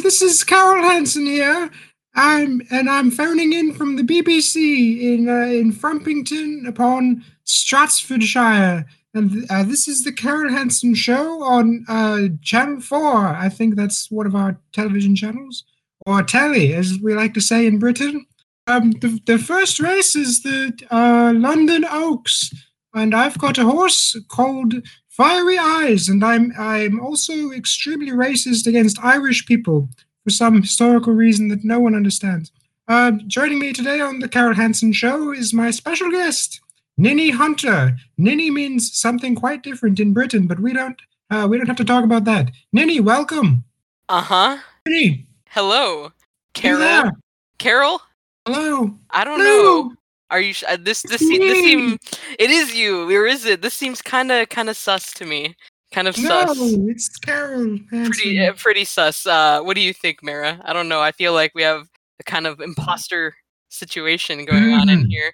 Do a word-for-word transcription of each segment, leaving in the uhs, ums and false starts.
Hello, this is Carole Hanson here. I'm and I'm phoning in from the B B C in uh, in Frumpington upon Stratfordshire, and uh, this is the Carole Hanson show on uh, Channel Four. I think that's one of our television channels, or telly, as we like to say in Britain. Um, the the first race is the uh, London Oaks, and I've got a horse called Fiery Eyes, and I'm I'm also extremely racist against Irish people, for some historical reason that no one understands. Uh, joining me today on the Carole Hanson show is my special guest, Nini Hunter. Nini means something quite different in Britain, but we don't uh, we don't have to talk about that. Nini, welcome. Uh huh. Nini. Hello, Carole. Carole. Hello. I don't Hello. know. Are you sh- uh, this this se- this seems it is you or is it? This seems kind of kind of sus to me. Kind of no, sus. No, it's Carole. Pretty, uh, pretty sus. Uh, what do you think, Mara? I don't know. I feel like we have a kind of imposter situation going mm. on in here.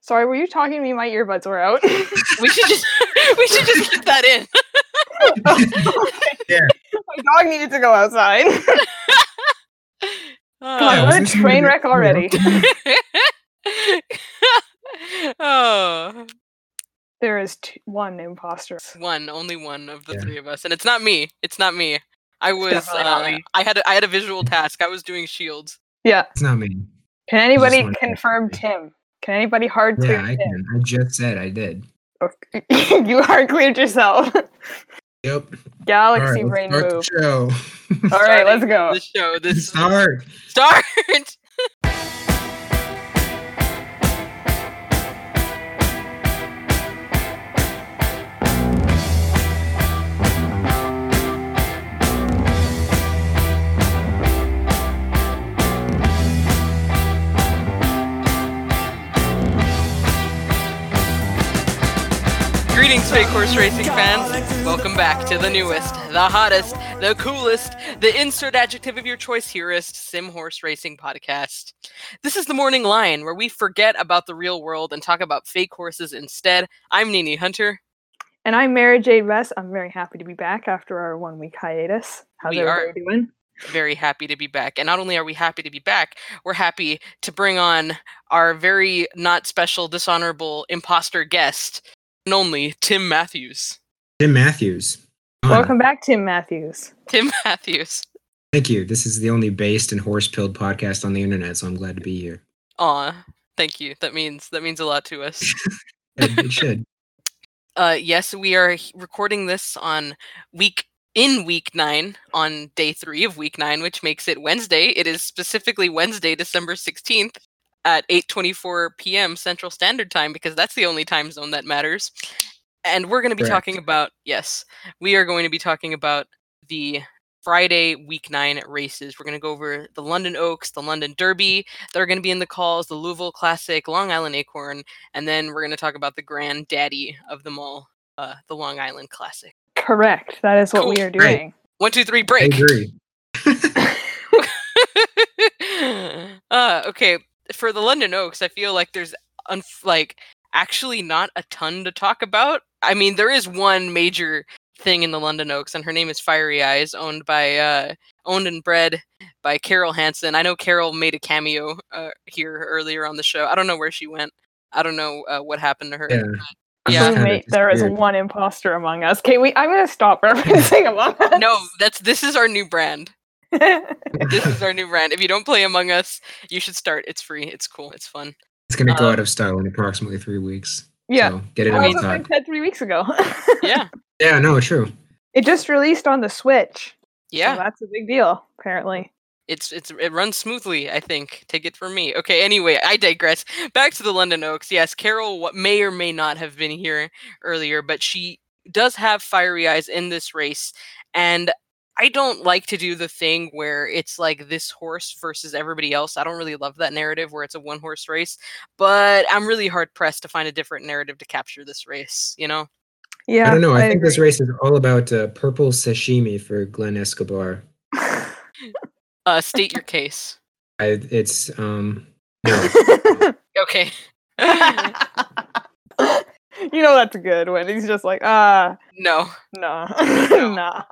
Sorry, were you talking to me? My earbuds were out. we should just we should just keep that in. Yeah. My dog needed to go outside. God, what a train wreck already. Oh. There is t- one imposter. One, only one of the yeah. three of us, and it's not me. It's not me. I was. Uh, me. I had. A, I had a visual task. I was doing shields. Yeah. It's not me. Can anybody confirm Tim? Can anybody hard yeah, clear I Tim? Can. I just said I did. Okay. You hard cleared yourself. Yep. Galaxy right, brain move. All right, let's go. The show. This start. Start. Greetings, fake horse racing fans. Welcome back to the newest, the hottest, the coolest, the insert adjective of your choice hereist sim horse racing podcast. This is The Morning Lion, where we forget about the real world and talk about fake horses instead. I'm Nini Hunter. And I'm Mary J. Vest. I'm very happy to be back after our one-week hiatus. How's we everybody are doing? Very happy to be back. And not only are we happy to be back, we're happy to bring on our very not special, dishonorable imposter guest, and only Tim Matthews. Tim Matthews. Come Welcome on. back, Tim Matthews. Tim Matthews. Thank you. This is the only based and horse-pilled podcast on the internet, so I'm glad to be here. Aw, thank you. That means that means a lot to us. it, it should. Uh, yes, we are recording this on week in week nine, on day three of week nine, which makes it Wednesday. It is specifically Wednesday, December sixteenth. At eight twenty-four p.m. Central Standard Time, because that's the only time zone that matters. And we're going to be Correct. talking about, yes, we are going to be talking about the Friday Week nine races. We're going to go over the London Oaks, the London Derby, they're going to be in the calls, the Louisville Classic, Long Island Acorn, and then we're going to talk about the granddaddy of them all, uh, the Long Island Classic. Correct. That is what cool. we are doing. Right. One, two, three, break. I agree. uh, okay. For the London Oaks, I feel like there's un- like actually not a ton to talk about. I mean, there is one major thing in the London Oaks, and her name is Fiery Eyes, owned by uh, owned and bred by Carole Hanson. I know Carole made a cameo uh, here earlier on the show. I don't know where she went. I don't know uh, what happened to her. Yeah. Yeah. So, mate, there is one imposter among us. Okay, we. I'm gonna stop referencing Among Us. No, that's this is our new brand. This is our new brand. If you don't play Among Us, you should start. It's free. It's cool. It's fun. It's going to go um, out of style in approximately three weeks. Yeah. So get it on the top. I said three weeks ago. Yeah. Yeah, no, true. It just released on the Switch. Yeah. So that's a big deal, apparently. It's it's It runs smoothly, I think. Take it from me. Okay, anyway, I digress. Back to the London Oaks. Yes, Carole what may or may not have been here earlier, but she does have Fiery Eyes in this race. And I don't like to do the thing where it's like this horse versus everybody else. I don't really love that narrative where it's a one-horse race, but I'm really hard-pressed to find a different narrative to capture this race, you know? Yeah. I don't know. I, I think agree. This race is all about uh, purple sashimi for Glenn Escobar. uh, state your case. I, it's, um... No. Okay. You know that's good when he's just like, ah. Uh, no. Nah. No. Nah.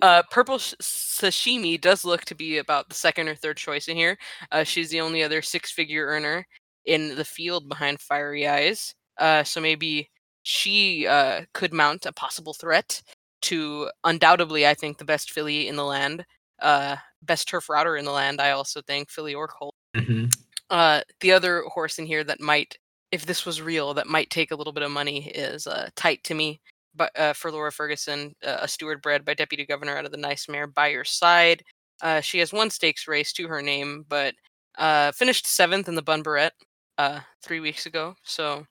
Uh, purple sh- sashimi does look to be about the second or third choice in here. Uh, she's the only other six-figure earner in the field behind Fiery Eyes. Uh, so maybe she uh, could mount a possible threat to undoubtedly, I think, the best filly in the land. Uh, best turf router in the land, I also think, filly or colt. Mm-hmm. Uh, the other horse in here that might, if this was real, that might take a little bit of money is uh, Tight to Me but, uh, for Laura Ferguson, uh, a steward bred by Deputy Governor out of the Nice Mare By Your Side. Uh, she has one stakes race to her name, but uh, finished seventh in the Bun Barrette uh, three weeks ago. So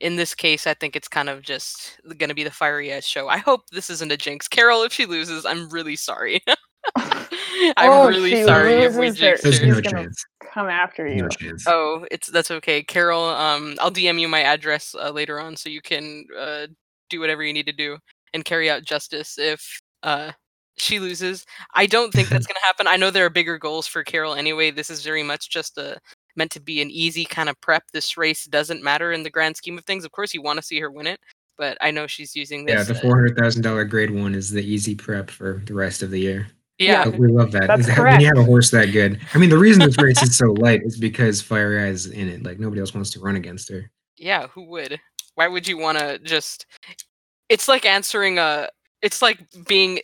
in this case, I think it's kind of just going to be the Fiery Eyes show. I hope this isn't a jinx. Carole, if she loses, I'm really sorry. I'm oh, really sorry if we jinxed her. There's no chance. Come after you. No oh, it's that's okay, Carole. Um, I'll D M you my address uh, later on, so you can uh, do whatever you need to do and carry out justice if uh, she loses. I don't think that's going to happen. I know there are bigger goals for Carole anyway. This is very much just a meant to be an easy kind of prep. This race doesn't matter in the grand scheme of things. Of course, you want to see her win it, but I know she's using this. Yeah, the four hundred thousand dollar grade one is the easy prep for the rest of the year. Yeah, but we love that. That's correct. When you have a horse that good. I mean, the reason this race is so light is because Fiery Eyes is in it. Like, nobody else wants to run against her. Yeah, who would? Why would you want to just... It's like answering a... It's like being...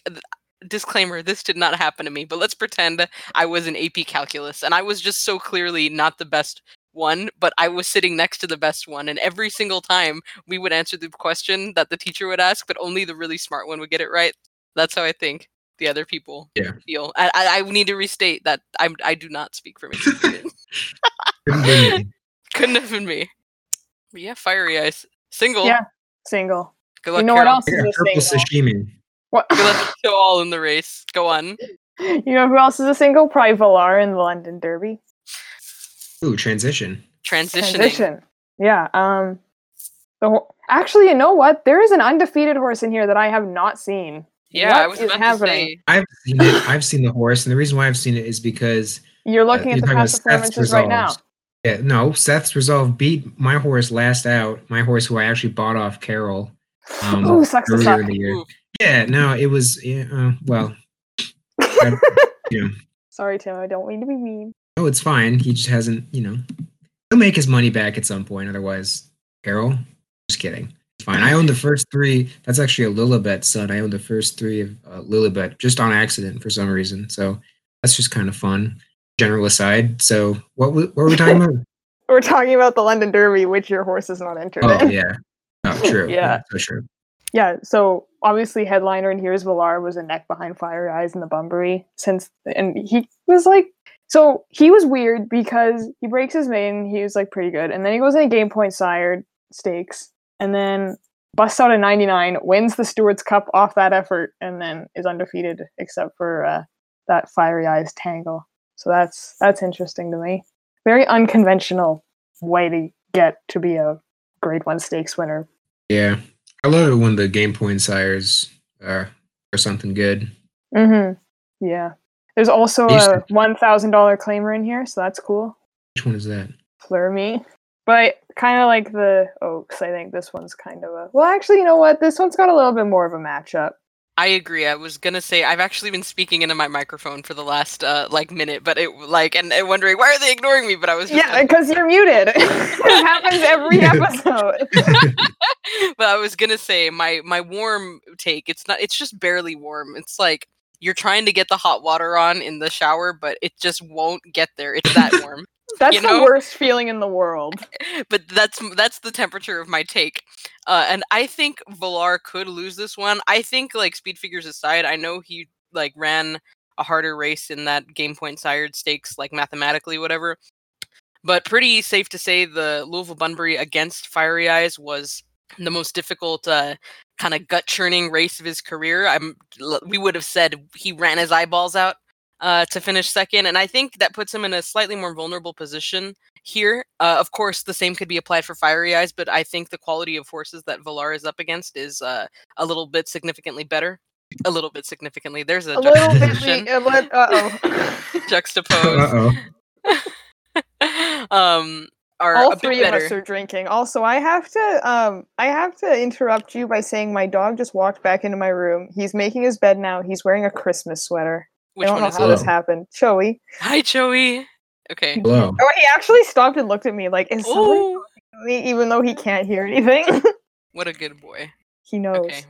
Disclaimer, this did not happen to me, but let's pretend I was in A P Calculus, and I was just so clearly not the best one, but I was sitting next to the best one, and every single time we would answer the question that the teacher would ask, but only the really smart one would get it right. That's how I think the other people yeah. feel. I, I I need to restate that I I do not speak from experience. Couldn't have been me. Couldn't have been me. But yeah, Fiery Eyes. Single. Yeah, single. Good luck, you know Carole. What else is yeah, a single? Sashimi. What? Good luck to all in the race. Go on. You know who else is a single? Probably Velar in the London Derby. Ooh, transition. Transitioning. Transition. Yeah. Um. The ho- Actually, you know what? There is an undefeated horse in here that I have not seen. Yeah, what I was about happening? to say. I've seen it. I've seen the horse, and the reason why I've seen it is because you're looking uh, at you're the past performances right now. Yeah, no, Seth's Resolve beat my horse last out. My horse, who I actually bought off Carole. Um, Ooh, sucks to suck. Yeah, no, it was. Yeah, uh, well, I, yeah. Sorry, Tim. I don't mean to be mean. Oh, it's fine. He just hasn't. You know, he'll make his money back at some point. Otherwise, Carole. Just kidding. Fine. I own the first three. That's actually a Lilibet's son. I own the first three of uh, Lilibet just on accident for some reason. So that's just kind of fun. General aside. So what, w- what were we talking about? We're talking about the London Derby, which your horse is not entered oh, in. Oh, yeah. Oh, true. yeah. So true. Yeah. So obviously headliner in here is Velar was a neck behind Fiery Eyes in the Bunbury since, and he was like, so he was weird because he breaks his maiden. He was like pretty good. And then he goes into game point sired stakes. And then busts out a ninety-nine, wins the Stewards' Cup off that effort, and then is undefeated except for uh, that Fiery Eyes tangle. So that's that's interesting to me. Very unconventional way to get to be a Grade One stakes winner. Yeah, I love it when the game point sires are, are something good. Mm-hmm. Yeah. There's also a one thousand dollars claimer in here, so that's cool. Which one is that? Flurkin. But kind of like the Oaks, I think this one's kind of a... Well, actually, you know what? This one's got a little bit more of a matchup. I agree. I was going to say, I've actually been speaking into my microphone for the last, uh, like, minute, but it, like, and, and wondering, why are they ignoring me? But I was just... Yeah, because like, you're muted. It happens every episode. But I was going to say, my, my warm take, it's not, it's just barely warm. It's like, you're trying to get the hot water on in the shower, but it just won't get there. It's that warm. That's you know? the worst feeling in the world. But that's that's the temperature of my take. Uh, and I think Velar could lose this one. I think, like, speed figures aside, I know he, like, ran a harder race in that game point sired stakes, like, mathematically, whatever. But pretty safe to say the Louisville Bunbury against Fiery Eyes was the most difficult uh, kind of gut-churning race of his career. I'm, we would have said he ran his eyeballs out. Uh, to finish second, and I think that puts him in a slightly more vulnerable position here. Uh, of course, the same could be applied for Fiery Eyes, but I think the quality of horses that Velar is up against is uh, a little bit significantly better. A little bit significantly. There's a, a juxtaposition. Little bit, uh-oh. Juxtapose. Uh-oh. um, are all a bit three better. Of us are drinking. Also, I have to um, I have to interrupt you by saying my dog just walked back into my room. He's making his bed now. He's wearing a Christmas sweater. Which I don't one know how it? This happened. Joey. Hi, Joey. Okay. Hello. Oh, he actually stopped and looked at me like, is somebody me? Even though he can't hear anything. What a good boy. He knows. Okay.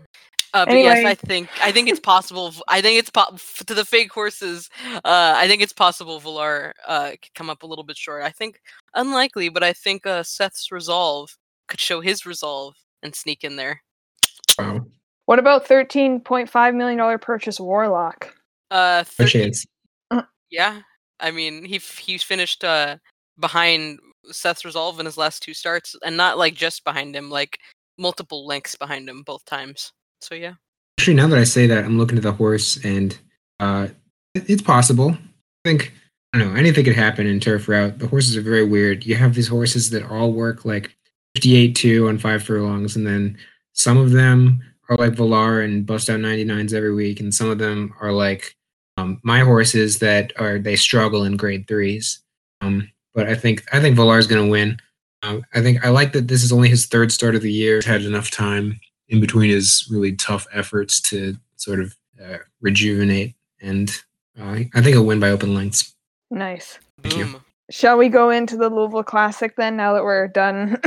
Uh, but anyway. Yes, I think I think it's possible. I think it's po- to the fake horses. Uh, I think it's possible Velar uh, could come up a little bit short. I think unlikely, but I think uh, Seth's resolve could show his resolve and sneak in there. Wow. What about thirteen point five million dollar purchase Warlock? Uh, thirteen. Yeah, I mean he f- he's finished uh, behind Seth's resolve in his last two starts, and not like just behind him, like multiple lengths behind him both times. So yeah. Actually, now that I say that, I'm looking at the horse, and uh, it's possible. I think I don't know anything could happen in turf route. The horses are very weird. You have these horses that all work like fifty-eight two on five furlongs, and then some of them are like Velar and bust out ninety-nines every week, and some of them are like um, my horses that are they struggle in grade threes. Um, but I think I think Velar's going to win. Uh, I think I like that this is only his third start of the year. He's had enough time in between his really tough efforts to sort of uh, rejuvenate, and uh, I think he'll win by open lengths. Nice. Thank Boom. You. Shall we go into the Louisville Classic then, now that we're done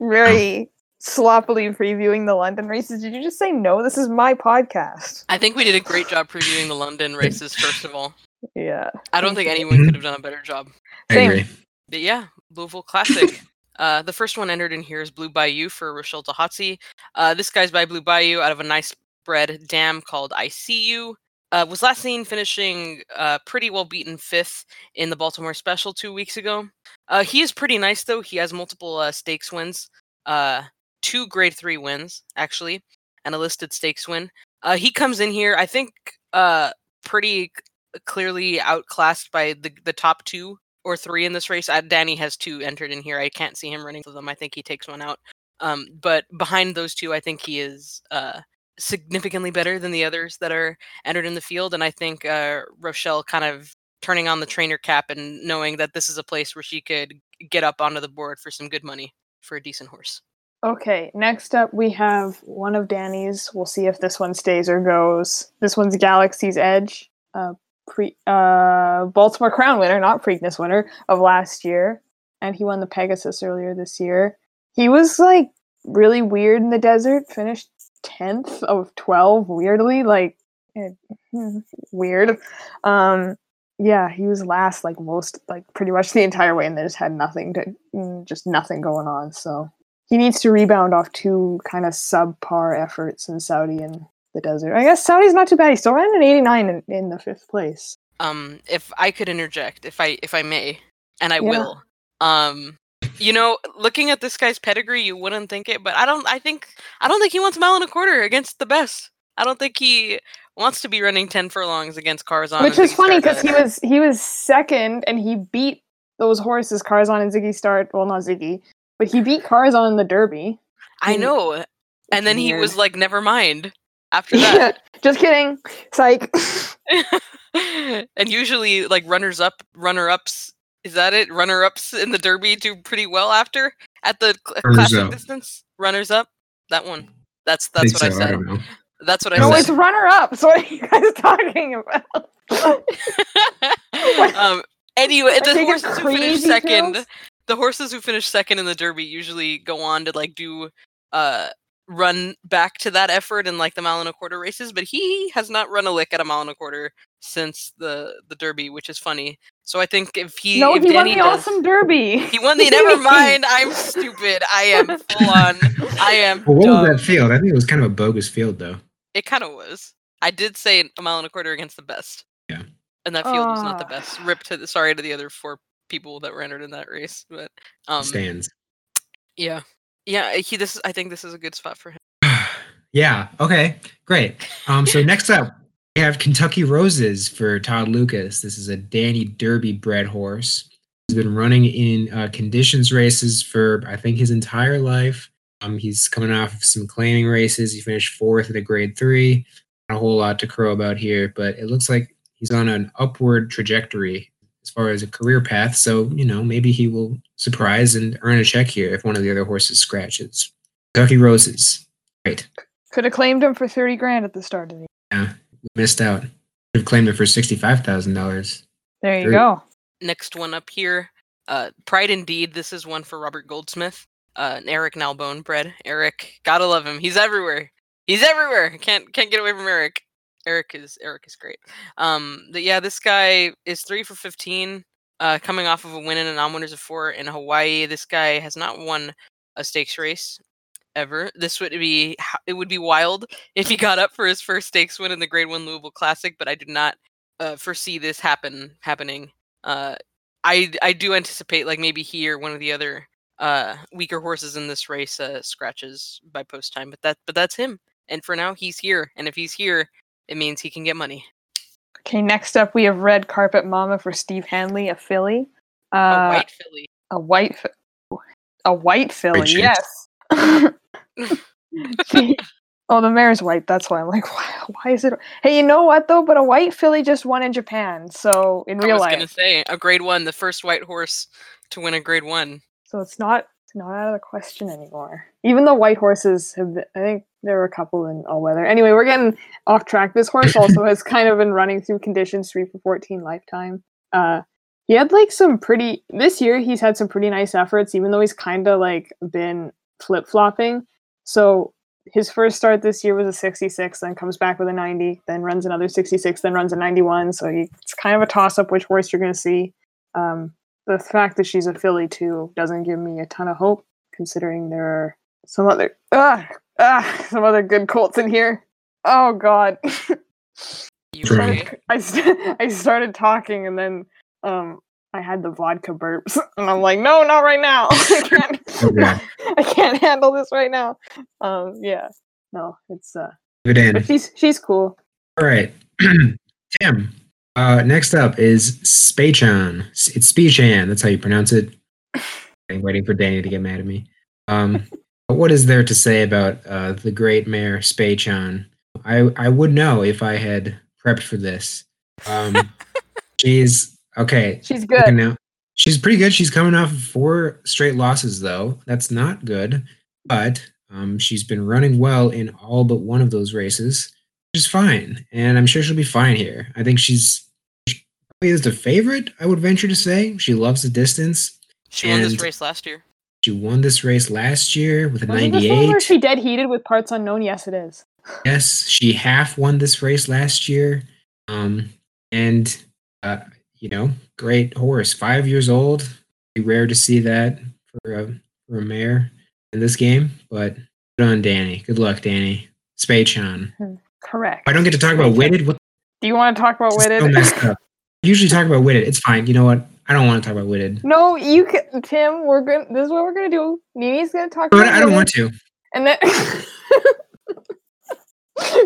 very oh. sloppily previewing the London races? Did you just say no? This is my podcast. I think we did a great job previewing the London races, first of all. Yeah. I don't think anyone could have done a better job. Same. I agree. But yeah, Louisville Classic. Uh, the first one entered in here is Blue Bayou for Rochelle Tahatsi. Uh, this guy's by Blue Bayou out of a nice bred dam called I See You. Uh, was last seen finishing uh, pretty well beaten fifth in the Baltimore Special two weeks ago. Uh, he is pretty nice, though. He has multiple uh, stakes wins, uh, two grade three wins, actually, and a listed stakes win. Uh, he comes in here, I think, uh, pretty c- clearly outclassed by the, the top two or three in this race. Danny has two entered in here. I can't see him running to them. I think he takes one out. Um, but behind those two, I think he is uh, significantly better than the others that are entered in the field. And I think uh, Rochelle kind of turning on the trainer cap and knowing that this is a place where she could get up onto the board for some good money for a decent horse. Okay, next up we have one of Danny's. We'll see if this one stays or goes. This one's Galaxy's Edge. Uh, Pre, uh, Baltimore Crown winner, not Preakness winner, of last year, and he won the Pegasus earlier this year. He was like really weird in the desert, finished tenth of twelve, weirdly, like weird. Um, yeah, he was last, like most, like pretty much the entire way, and they just had nothing to, just nothing going on. So he needs to rebound off two kind of subpar efforts in Saudi and the desert. I guess Saudi's not too bad. He still ran an eighty-nine in, in the fifth place. Um, if I could interject, if I if I may, and I yeah. will. Um, you know, looking at this guy's pedigree, you wouldn't think it, but I don't. I think I don't think he wants a mile and a quarter against the best. I don't think he wants to be running ten furlongs against Karzan. Which is funny because he was he was second, and he beat those horses Karzan and Ziggy Start. Well, not Ziggy, but he beat Karzan in the Derby. I he, know, and then weird. He was like, never mind. After that, yeah, just kidding, psych. And usually, like runners up, runner ups. Is that it? Runner ups in the Derby do pretty well after at the cl- classic up. Distance. Runners up, that one. That's that's what so. I said. I don't know. That's what I no, said. No, it's runner up. So what are you guys talking about? um. Anyway, the horses who finish second, pills? the horses who finish second in the Derby usually go on to like do uh. run back to that effort in like the mile and a quarter races, but he has not run a lick at a mile and a quarter since the the Derby, which is funny. So I think if he no if he Danny won the does, awesome Derby, he won the never mind I'm stupid I am full on I am well, what dumb. Was that field? I think it was kind of a bogus field though. It kind of was. I did say a mile and a quarter against the best. Yeah, and that field uh. was not the best. Rip to the sorry to the other four people that were entered in that race, but um stands. Yeah. Yeah, he. This I think this is a good spot for him. Yeah. Okay. Great. Um. So next up, we have Kentucky Roses for Todd Lucas. This is a Danny Derby bred horse. He's been running in uh, conditions races for I think his entire life. Um. He's coming off of some claiming races. He finished fourth at a grade three. Not a whole lot to crow about here, but it looks like he's on an upward trajectory. as far as a career path. So, you know, maybe he will surprise and earn a check here if one of the other horses scratches. Kentucky Roses. Right. Could have claimed him for thirty grand at the start of the year. Yeah, we missed out. Could have claimed him for sixty-five thousand dollars. There you thirty go. Next one up here. Uh, Pride Indeed. This is one for Robert Goldsmith. Uh, Eric Nalbone bred. Eric, gotta love him. He's everywhere. He's everywhere. Can't can't get away from Eric. Eric is Eric is great. Um, but yeah, this guy is three for fifteen, uh, coming off of a win and an on-winners of four in Hawaii. This guy has not won a stakes race ever. This would be it would be wild if he got up for his first stakes win in the Grade One Louisville Classic, but I do not uh, foresee this happen happening. Uh, I I do anticipate like maybe he or one of the other uh, weaker horses in this race uh, scratches by post time, but that but that's him. And for now, he's here. And if he's here, it means he can get money. Okay, next up we have Red Carpet Mama for Steve Hanley, a filly. Uh, a white filly. A white fi- A white filly, Richard. Yes. Oh, the mare's white. That's why I'm like, why, why is it? Hey, you know what, though? But a white filly just won in Japan, so in I real life. I was going to say, a grade one, the first white horse to win a grade one. So it's not... It's not out of the question anymore. Even the white horses have been, I think there were a couple in all weather. Anyway, we're getting off track. This horse also has kind of been running through conditions three for fourteen lifetime. Uh, he had like some pretty, this year he's had some pretty nice efforts, even though he's kind of like been flip-flopping. So his first start this year was a sixty-six, then comes back with a ninety, then runs another sixty-six, then runs a ninety-one. So he, it's kind of a toss-up which horse you're going to see. Um, The fact that she's a filly, too, doesn't give me a ton of hope, considering there are some other ah, ah, some other good colts in here. Oh, God. You started, I, st- I started talking, and then um, I had the vodka burps, and I'm like, no, not right now. I, can't, okay. I can't handle this right now. Um, yeah. No, it's... uh. Good she's, she's cool. All right. Tim. Uh, next up is Speychon. It's Speychon. That's how you pronounce it. I'm waiting for Danny to get mad at me. Um, but what is there to say about uh, the great mare Speychon? I, I would know if I had prepped for this. Um, she's okay. She's good. Now. She's pretty good. She's coming off of four straight losses, though. That's not good. But um, she's been running well in all but one of those races. She's fine, and I'm sure she'll be fine here. I think she's... She is the favorite, I would venture to say. She loves the distance. She won this race last year. She won this race last year with a Wasn't ninety-eight. This one where she dead heated with parts unknown? Yes, it is. Yes, she half won this race last year. Um, and, uh, you know, great horse. Five years old. Pretty rare to see that for a, for a mare in this game. But good on Danny. Good luck, Danny. Speychon. Hmm. Correct. I don't get to talk about Witted. What? Do you want to talk about Witted? So usually talk about Witted. It's fine. You know what? I don't want to talk about Witted. No, you can, Tim. We're going. This is what we're going to do. Nini's going to talk. But about I don't Witted. Want to. And then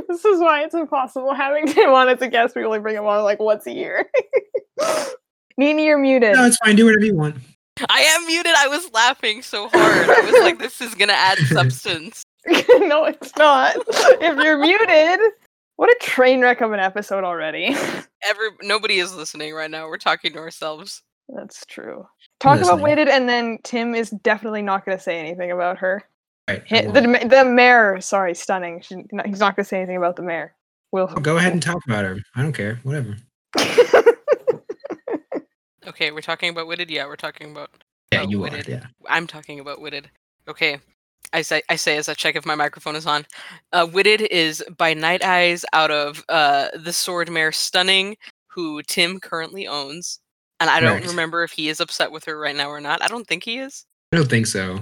this is why it's impossible having Tim on as a guest. We only bring him on like once a year. Nini, you're muted. No, it's fine. Do whatever you want. I am muted. I was laughing so hard. I was like, this is going to add substance. No, it's not. If you're muted, what a train wreck of an episode already. Every nobody is listening right now. We're talking to ourselves. That's true. Talk about Witted, and then Tim is definitely not going to say anything about her. Right, the the mare, sorry, stunning. She, no, he's not going to say anything about the mare. We'll oh, go ahead and talk about her. I don't care. Whatever. Okay, we're talking about Witted. Yeah, we're talking about. Yeah, uh, you Witted. Are. Yeah, I'm talking about Witted. Okay. I say, I say as I check if my microphone is on. Uh, Witted is by Night Eyes out of uh, the Sword Mare Stunning, who Tim currently owns. And I don't right. remember if he is upset with her right now or not. I don't think he is. I don't think so.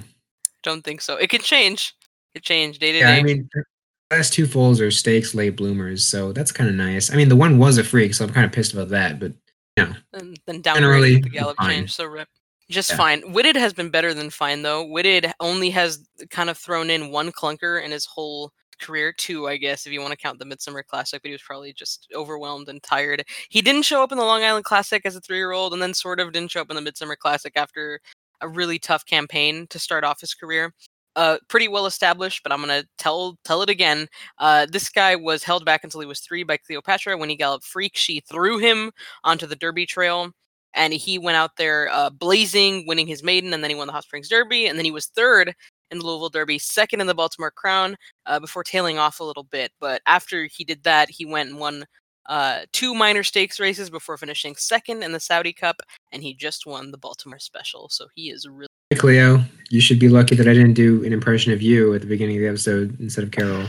Don't think so. It could change. It could change day to yeah, day. I mean, the last two foals are stakes late bloomers, so that's kind of nice. I mean, the one was a freak, so I'm kind of pissed about that, but you know. And then down the gallop fine. Change, so rip. Just yeah. fine. Witted has been better than fine, though. Witted only has kind of thrown in one clunker in his whole career, two, I guess, if you want to count the Midsummer Classic, but he was probably just overwhelmed and tired. He didn't show up in the Long Island Classic as a three-year-old, and then sort of didn't show up in the Midsummer Classic after a really tough campaign to start off his career. Uh, pretty well established, but I'm going to tell tell it again. Uh, this guy was held back until he was three by Cleopatra. When he galloped freak, she threw him onto the Derby Trail. And he went out there uh, blazing, winning his maiden, and then he won the Hot Springs Derby, and then he was third in the Louisville Derby, second in the Baltimore Crown, uh, before tailing off a little bit. But after he did that, he went and won uh, two minor stakes races before finishing second in the Saudi Cup, and he just won the Baltimore Special. So he is really... Hey, Cleo, you should be lucky that I didn't do an impression of you at the beginning of the episode instead of Carole.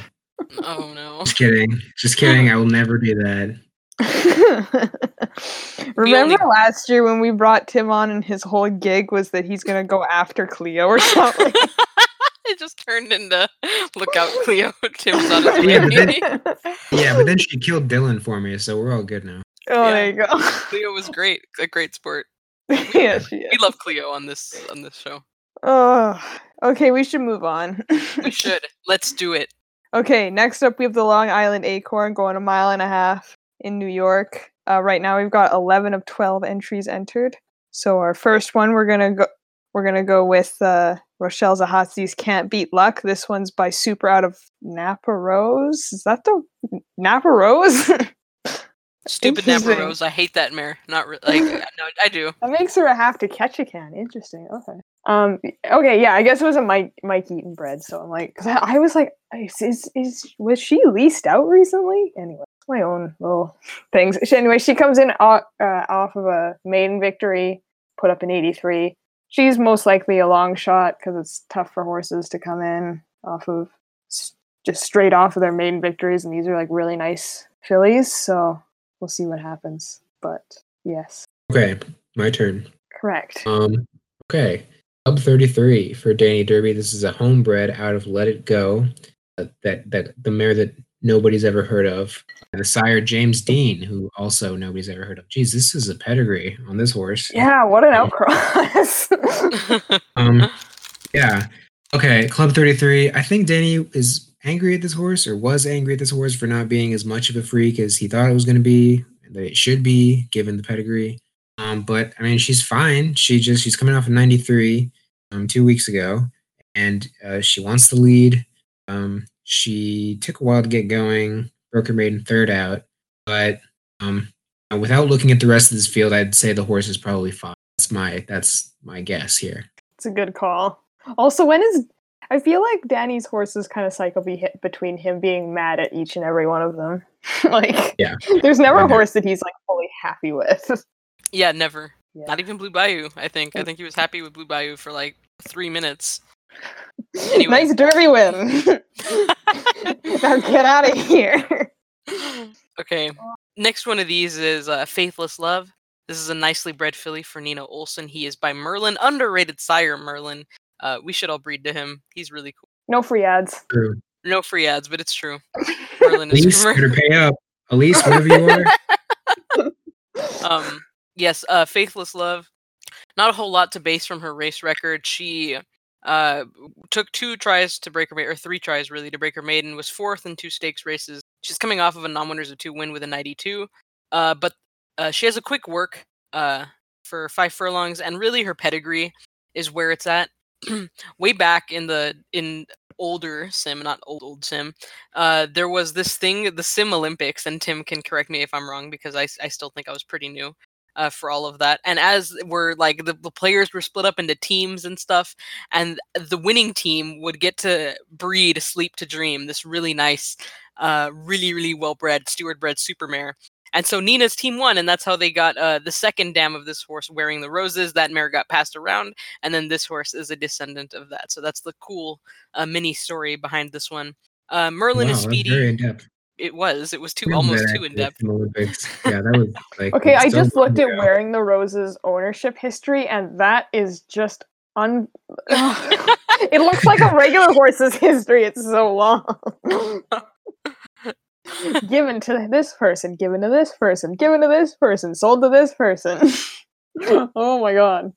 Oh, no. Just kidding. Just kidding. I will never do that. Remember only- last year when we brought Tim on and his whole gig was that he's gonna go after Cleo or something? It just turned into look out Cleo. Tim's on his yeah, but then, yeah, but then she killed Dylan for me, so we're all good now. Oh, yeah. There you go. Cleo was great, a great sport. Yeah, she is. We love Cleo on this on this show. Oh, okay. We should move on. We should. Let's do it. Okay. Next up, we have the Long Island Acorn going a mile and a half in New York. Uh, right now, we've got eleven of twelve entries entered. So our first one, we're gonna go. We're gonna go with uh, Rochelle Zahazi's "Can't Beat Luck." This one's by Super out of Napa Rose. Is that the Napa Rose? Stupid Napa Rose. I hate that mare. Not re- like no, I do. That makes her a half to catch a can. Interesting. Okay. Um. Okay. Yeah. I guess it was a Mike Mike Eaton bred. So I'm like, because I, I was like, is, is is was she leased out recently? Anyway. My own little things. She, anyway, she comes in uh, uh, off of a maiden victory, put up an eighty-three. She's most likely a long shot because it's tough for horses to come in off of just straight off of their maiden victories, and these are like really nice fillies, so we'll see what happens. But yes. Okay, my turn. Correct. Um. Okay, Club thirty-three for Danny Derby. This is a homebred out of Let It Go. Uh, that that the mare that nobody's ever heard of. The sire, James Dean, who also nobody's ever heard of. Geez, this is a pedigree on this horse. Yeah, what an outcross. um, yeah. Okay, Club thirty-three. I think Danny is angry at this horse, or was angry at this horse, for not being as much of a freak as he thought it was going to be, that it should be, given the pedigree. Um, but, I mean, she's fine. She just She's coming off of ninety-three um, two weeks ago, and uh, she wants the lead. Um, she took a while to get going, broke her maiden third out, but um, without looking at the rest of this field, I'd say the horse is probably fine. That's my that's my guess here. It's a good call. Also, when is I feel like Danny's horses kind of cycle be hit between him being mad at each and every one of them. Like, yeah, there's never a horse that he's like fully happy with. Yeah, never. Yeah. Not even Blue Bayou. I think I think he was happy with Blue Bayou for like three minutes. Anyway. Nice derby win. Now get out of here. Okay. Next one of these is uh, Faithless Love. This is a nicely bred filly for Nina Olson. He is by Merlin. Underrated sire Merlin. Uh, we should all breed to him. He's really cool. No free ads. True. No free ads, but it's true. Merlin is Elise, better pay up. Elise, whatever you are. Um, yes, uh, Faithless Love. Not a whole lot to base from her race record. She... Uh, took two tries to break her maiden, or three tries really to break her maiden. Was fourth in two stakes races. She's coming off of a non-winners of two win with a ninety-two. Uh, but uh, she has a quick work uh for five furlongs, and really her pedigree is where it's at. Way back in the in older sim, not old old sim, uh, there was this thing, the Sim Olympics, and Tim can correct me if I'm wrong because I I still think I was pretty new. Uh, for all of that, and as were like the, the players were split up into teams and stuff, and the winning team would get to breed Sleep to Dream, this really nice, uh, really really well bred steward bred super mare. And so Nina's team won, and that's how they got uh, the second dam of this horse, Wearing the Roses. That mare got passed around, and then this horse is a descendant of that. So that's the cool uh, mini story behind this one. Uh, Merlin wow, is speedy. Very in-depth. It was. It was too almost too in depth. Yeah, that was like. Okay, I just looked at Wearing the Roses ownership history, and that is just un. It looks like a regular horse's history. It's so long. Given to this person. Given to this person. Given to this person. Sold to this person. Oh my god.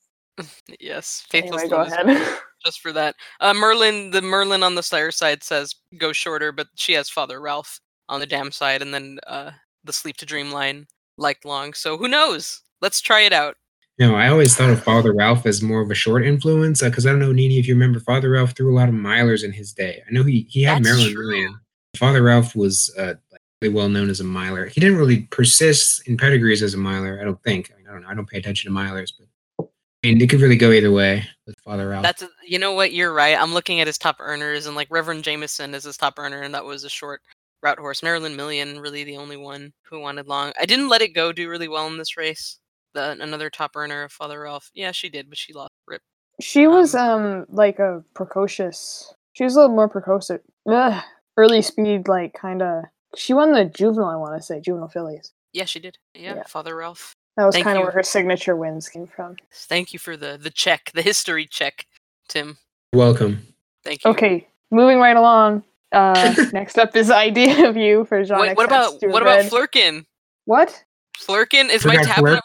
Yes, Faithless anyway, Love. Go ahead. Just for that, uh, Merlin. The Merlin on the sire side says go shorter, but she has Father Ralph on the dam side, and then uh, the Sleep to Dream line liked long. So who knows? Let's try it out. No, I always thought of Father Ralph as more of a short influence, because uh, I don't know, Nini, if you remember, Father Ralph threw a lot of milers in his day. I know he, he had Maryland really. Father Ralph was uh, like well known as a miler. He didn't really persist in pedigrees as a miler, I don't think. I mean, I don't know. I don't pay attention to milers, but I mean, it could really go either way with Father Ralph. That's a, you know what? You're right. I'm looking at his top earners, and like Reverend Jameson is his top earner, and that was a short route horse. Marilyn Million, really the only one who wanted long. I didn't Let It Go do really well in this race. The, another top earner of Father Ralph. Yeah, she did, but she lost. Rip. She was um, um like a precocious. She was a little more precocious. Ugh. Early speed, like kind of. She won the juvenile. I want to say juvenile fillies. Yeah, she did. Yeah, yeah. Father Ralph. That was kind of where her signature wins came from. Thank you for the the check, the history check, Tim. Welcome. Thank you. Okay, moving right along. Uh, next up is Idea of You for John. Wait, what about what about Flurkin? What? Flurkin is my tab. Flur-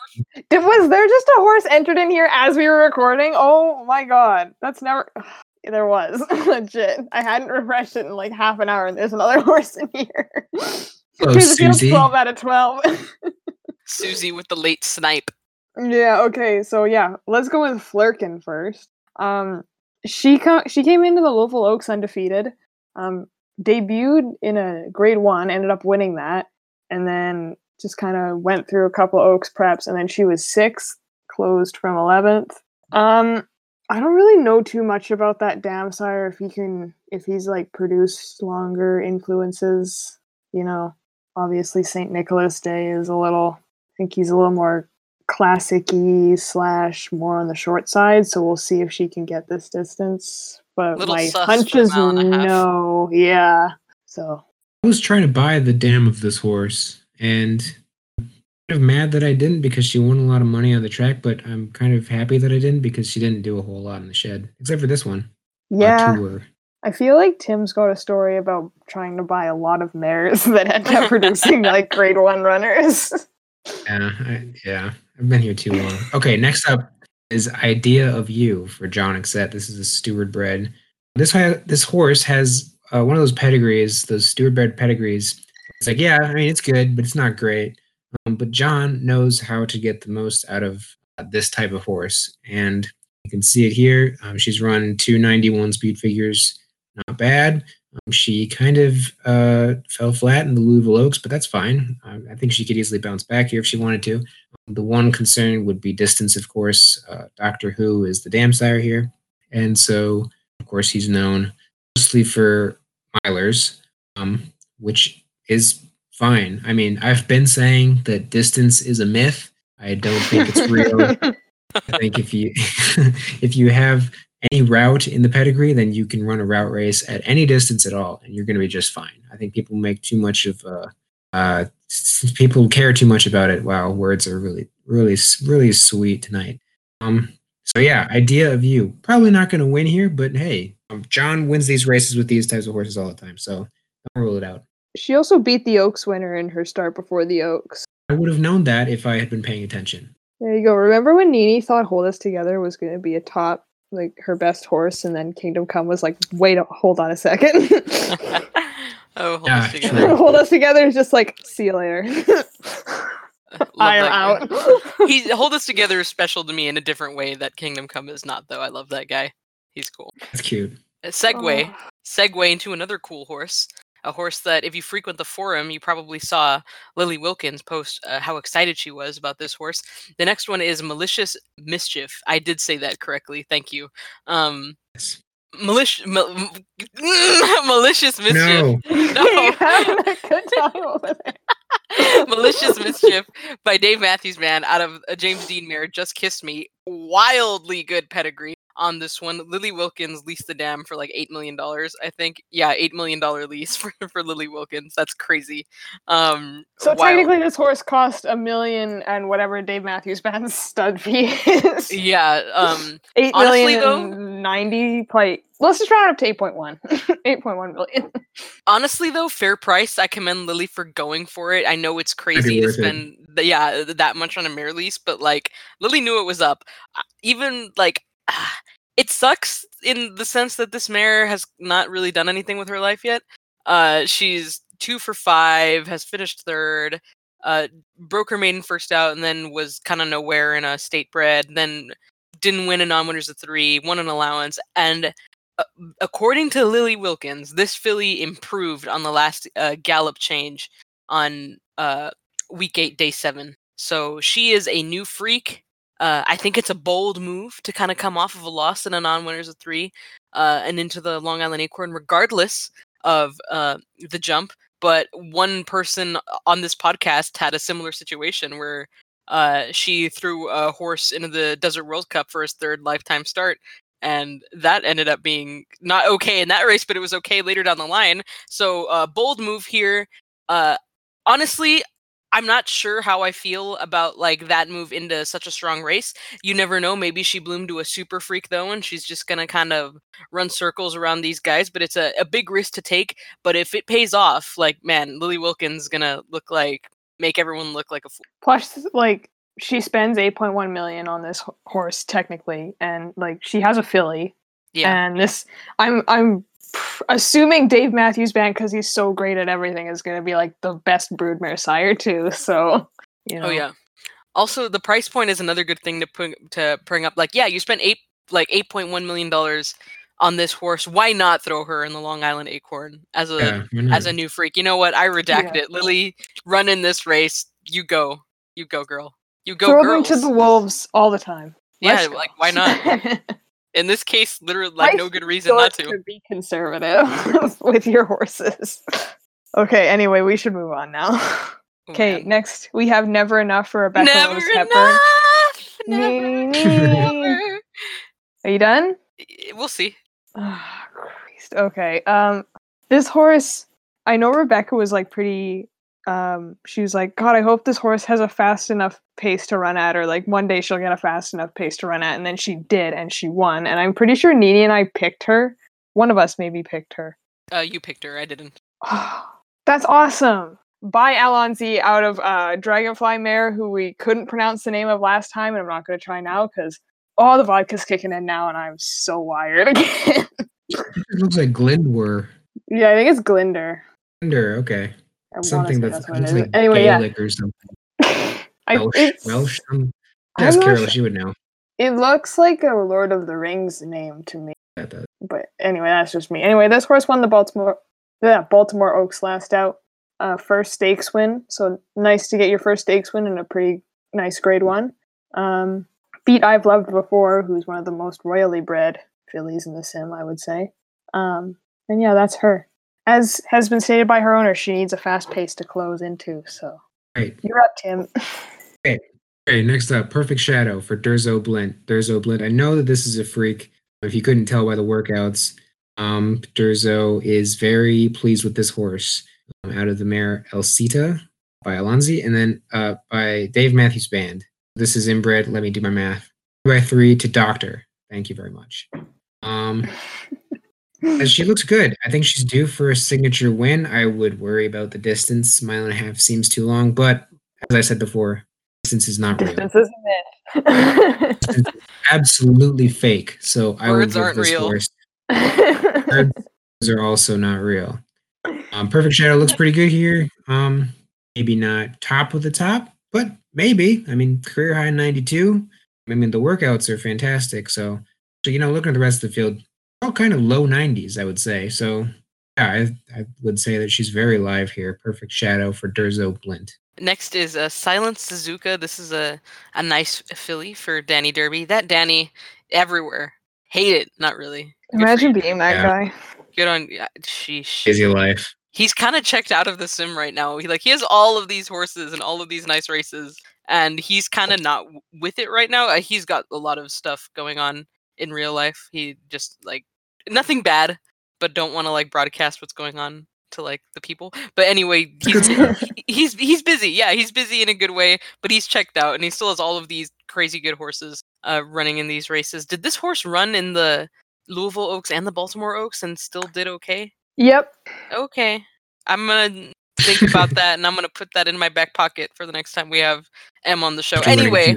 Did, was there just a horse entered in here as we were recording? Oh my god, that's never. There was legit. I hadn't refreshed it in like half an hour, and there's another horse in here. Hello, Susie. Twelve out of twelve. Susie with the late snipe. Yeah. Okay. So yeah, let's go with Flurkin first. Um, she co- she came into the Louisville Oaks undefeated. Um, debuted in a grade one, ended up winning that, and then just kind of went through a couple Oaks preps, and then she was sixth, closed from eleventh. Um, I don't really know too much about that dam sire, if he can, if he's like produced longer influences. You know, obviously Saint Nicholas Day is a little, I think he's a little more classic-y slash more on the short side, so we'll see if she can get this distance. But little my hunch is no, yeah. So I was trying to buy the dam of this horse, and I'm kind of mad that I didn't because she won a lot of money on the track, but I'm kind of happy that I didn't because she didn't do a whole lot in the shed, except for this one. Yeah. I feel like Tim's got a story about trying to buy a lot of mares that end up producing like grade one runners. Yeah, I, yeah. I've been here too long. Okay, next up is Idea of You for John Exet. This is a Stewardbred. This this horse has uh, one of those pedigrees, those Stewardbred pedigrees. It's like, yeah, I mean, it's good, but it's not great. Um, but John knows how to get the most out of uh, this type of horse. And you can see it here. Um, she's run two ninety-one speed figures. Not bad. Um, she kind of uh, fell flat in the Louisville Oaks, but that's fine. Um, I think she could easily bounce back here if she wanted to. Um, the one concern would be distance, of course. Uh, Doctor Who is the dam sire here. And so, of course, he's known mostly for milers, um, which is fine. I mean, I've been saying that distance is a myth. I don't think it's real. I think if you if you have any route in the pedigree, then you can run a route race at any distance at all, and you're going to be just fine. I think people make too much of uh, uh, people care too much about it. Wow, words are really, really, really sweet tonight. Um, so yeah, Idea of You. Probably not going to win here, but hey, um, John wins these races with these types of horses all the time, so don't rule it out. She also beat the Oaks winner in her start before the Oaks. I would have known that if I had been paying attention. There you go. Remember when Nini thought Hold Us Together was going to be a top, like her best horse, and then Kingdom Come was like, wait, hold on a second. oh, hold yeah, us together. True. Hold Us Together is just like, see you later. I am out. he, Hold Us Together is special to me in a different way that Kingdom Come is not, though. I love that guy. He's cool. That's cute. A segue, oh. segue into another cool horse. A horse that, if you frequent the forum, you probably saw Lily Wilkins post uh, how excited she was about this horse. The next one is Malicious Mischief. I did say that correctly. Thank you. Um, yes. Malicious, mal- Malicious Mischief. No. no. a good time over there. Malicious Mischief by Dave Matthews Band out of a James Dean mare, Just Kissed Me. Wildly good pedigree on this one. Lily Wilkins leased the dam for like eight million dollars, I think. Yeah, eight million dollars lease for, for Lily Wilkins. That's crazy. Um, so wild. Technically this horse cost a million and whatever Dave Matthews Band's stud fee is. Yeah. Um, eight honestly, million though, and ninety plate. Let's just round up to eight point one. eight point one million. Honestly, though, fair price. I commend Lily for going for it. I know it's crazy to spend the, yeah, that much on a mare lease, but like Lily knew it was up. Even like, it sucks in the sense that this mare has not really done anything with her life yet. Uh, she's two for five, has finished third, uh, broke her maiden first out, and then was kind of nowhere in a state bred, then didn't win in non-winners of three, won an allowance. And uh, according to Lily Wilkins, this filly improved on the last uh, gallop change. on uh, week eight, day seven. So she is a new freak. Uh, I think it's a bold move to kind of come off of a loss in a non-winners of three uh, and into the Long Island Acorn, regardless of uh, the jump. But one person on this podcast had a similar situation where uh, she threw a horse into the Desert World Cup for his third lifetime start. And that ended up being not okay in that race, but it was okay later down the line. So uh, bold move here. Uh, honestly, I'm not sure how I feel about like that move into such a strong race. You never know. Maybe she bloomed to a super freak though, and she's just going to kind of run circles around these guys, but it's a, a big risk to take. But if it pays off, like, man, Lily Wilkins is going to look like, make everyone look like a fool. Plus, like, she spends eight point one million on this horse technically. And like, she has a filly. Yeah. And this, I'm, I'm, assuming Dave Matthews Band, because he's so great at everything, is going to be like the best broodmare sire too. So, you know. Oh yeah. Also, the price point is another good thing to bring, to bring up. Like, yeah, you spent eight like eight point one million dollars on this horse. Why not throw her in the Long Island Acorn as a yeah, mm-hmm. as a new freak? You know what? I redact yeah. it. Lily, run in this race. You go. You go, girl. You go, girl. Throw girls. Them to the wolves all the time. Let's yeah, go. Like why not? In this case, literally, like, I no good reason not to. to be conservative with your horses. Okay, anyway, we should move on now. Okay, oh, next, we have Never Enough for Rebecca Never Rose Hepburn. Enough! Never Enough! Are you done? We'll see. Oh, Christ. Okay, um, this horse, I know Rebecca was, like, pretty... Um, she was like, God, I hope this horse has a fast enough pace to run at, or like one day she'll get a fast enough pace to run at. And then she did, and she won. And I'm pretty sure Nini and I picked her. One of us maybe picked her. Uh, you picked her. I didn't. Oh, that's awesome. By Alonzi out of uh, Dragonfly Mare, who we couldn't pronounce the name of last time. And I'm not going to try now because all the vodka's kicking in now and I'm so wired again. It looks like Glindwer. Yeah, I think it's Glinder. Glinder, okay. I something that's, that's like anyway, Gaelic yeah. or something. I, Welsh. Welsh. Um, ask Carol; she would know. It looks like a Lord of the Rings name to me. That does. But anyway, that's just me. Anyway, this horse won the Baltimore, yeah, Baltimore Oaks last out, uh, first stakes win. So nice to get your first stakes win in a pretty nice Grade One. Um, beat I've Loved Before, who's one of the most royally bred fillies in the sim, I would say. Um, and yeah, that's her. As has been stated by her owner, she needs a fast pace to close into, so. Right. You're up, Tim. Okay. Okay, next up, Perfect Shadow for Durzo Blint. Durzo Blint, I know that this is a freak, if you couldn't tell by the workouts. Um, Durzo is very pleased with this horse. Um, out of the mare Elcita by Alonzi, and then uh, by Dave Matthews Band. This is inbred, let me do my math. Two by three to Doctor. Thank you very much. Um... And she looks good. I think she's due for a signature win. I would worry about the distance. Mile and a half seems too long, but as I said before, distance is not real. Distance is a myth. Distance is absolutely fake. So I Words would give aren't this real. Horse. Words are also not real. Um, Perfect Shadow looks pretty good here. Um, maybe not top of the top, but maybe. I mean, career high ninety-two. I mean, the workouts are fantastic. So, so you know, looking at the rest of the field, all kind of low nineties, I would say. So, yeah, I, I would say that she's very live here. Perfect Shadow for Durzo Blint. Next is uh, Silence Suzuka. This is a, a nice filly for Danny Derby. That Danny, everywhere. Hate it. Not really. Good Imagine being that yeah. guy. Good on... Yeah, sheesh. Easy life. He's kind of checked out of the sim right now. He like he has all of these horses and all of these nice races, and he's kind of not w- with it right now. Uh, he's got a lot of stuff going on in real life. He just, like, nothing bad, but don't want to, like, broadcast what's going on to, like, the people. But anyway, he's, he, he's he's busy. Yeah, he's busy in a good way, but he's checked out, and he still has all of these crazy good horses uh, running in these races. Did this horse run in the Louisville Oaks and the Baltimore Oaks and still did okay? Yep. Okay. I'm going to think about that, and I'm going to put that in my back pocket for the next time we have M on the show. Anyway.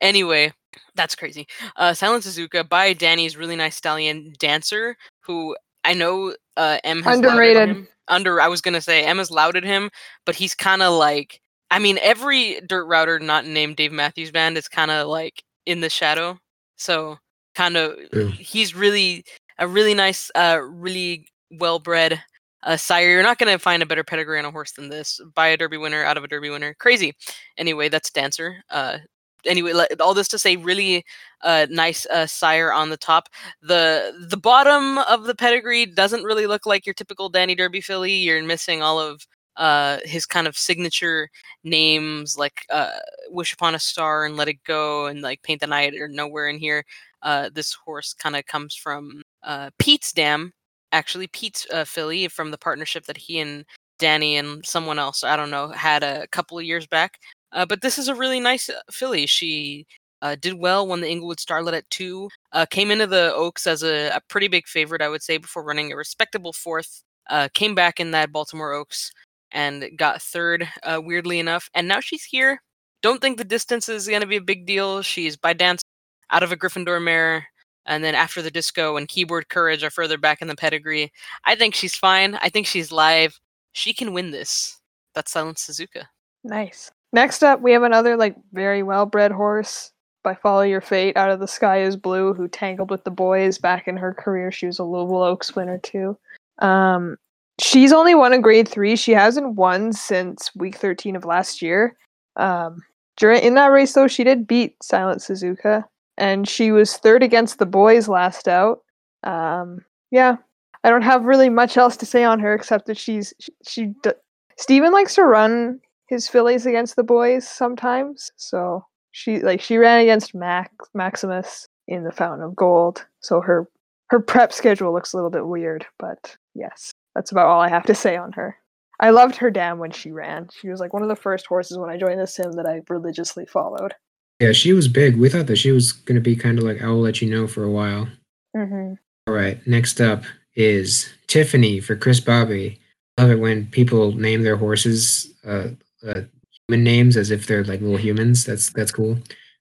Anyway. That's crazy. Uh, Silence Suzuka by Danny's really nice stallion Dancer, who I know uh, M has underrated. Him. Under I was gonna say M has lauded him, but he's kind of like, I mean, every dirt router not named Dave Matthews Band is kind of like in the shadow. So kind of he's really a really nice, uh, really well bred Uh, sire, you're not going to find a better pedigree on a horse than this. Buy a Derby winner out of a Derby winner. Crazy. Anyway, that's Dancer. Uh, anyway, let, all this to say, really uh, nice uh, sire on the top. The the bottom of the pedigree doesn't really look like your typical Danny Derby filly. You're missing all of uh, his kind of signature names, like uh, Wish Upon a Star and Let It Go and like Paint the Night or Nowhere in Here. Uh, this horse kind of comes from uh, Pete's Dam. Actually, Pete's uh, filly from the partnership that he and Danny and someone else, I don't know, had a couple of years back. Uh, but this is a really nice uh, filly. She uh, did well, won the Inglewood Starlet at two, uh, came into the Oaks as a, a pretty big favorite, I would say, before running a respectable fourth, uh, came back in that Baltimore Oaks and got third, uh, weirdly enough. And now she's here. Don't think the distance is going to be a big deal. She's by Dancer out of a Gryffindor mare. And then After the Disco and Keyboard Courage are further back in the pedigree. I think she's fine. I think she's live. She can win this. That's Silent Suzuka. Nice. Next up, we have another like very well-bred horse by Follow Your Fate out of The Sky Is Blue, who tangled with the boys back in her career. She was a Louisville Oaks winner too. Um, she's only won a grade three. She hasn't won since week thirteen of last year. Um, during in that race, though, she did beat Silent Suzuka. And she was third against the boys last out. Um, yeah, I don't have really much else to say on her except that she's she. she d- Steven likes to run his fillies against the boys sometimes, so she like she ran against Max Maximus in the Fountain of Gold. So her her prep schedule looks a little bit weird, but yes, that's about all I have to say on her. I loved her dam when she ran. She was like one of the first horses when I joined the sim that I religiously followed. Yeah, she was big. We thought that she was going to be kind of like, I will let you know for a while. Mm-hmm. All right, next up is Tiffany for Chris Bobby. I love it when people name their horses uh, uh, human names as if they're like little humans. That's that's cool.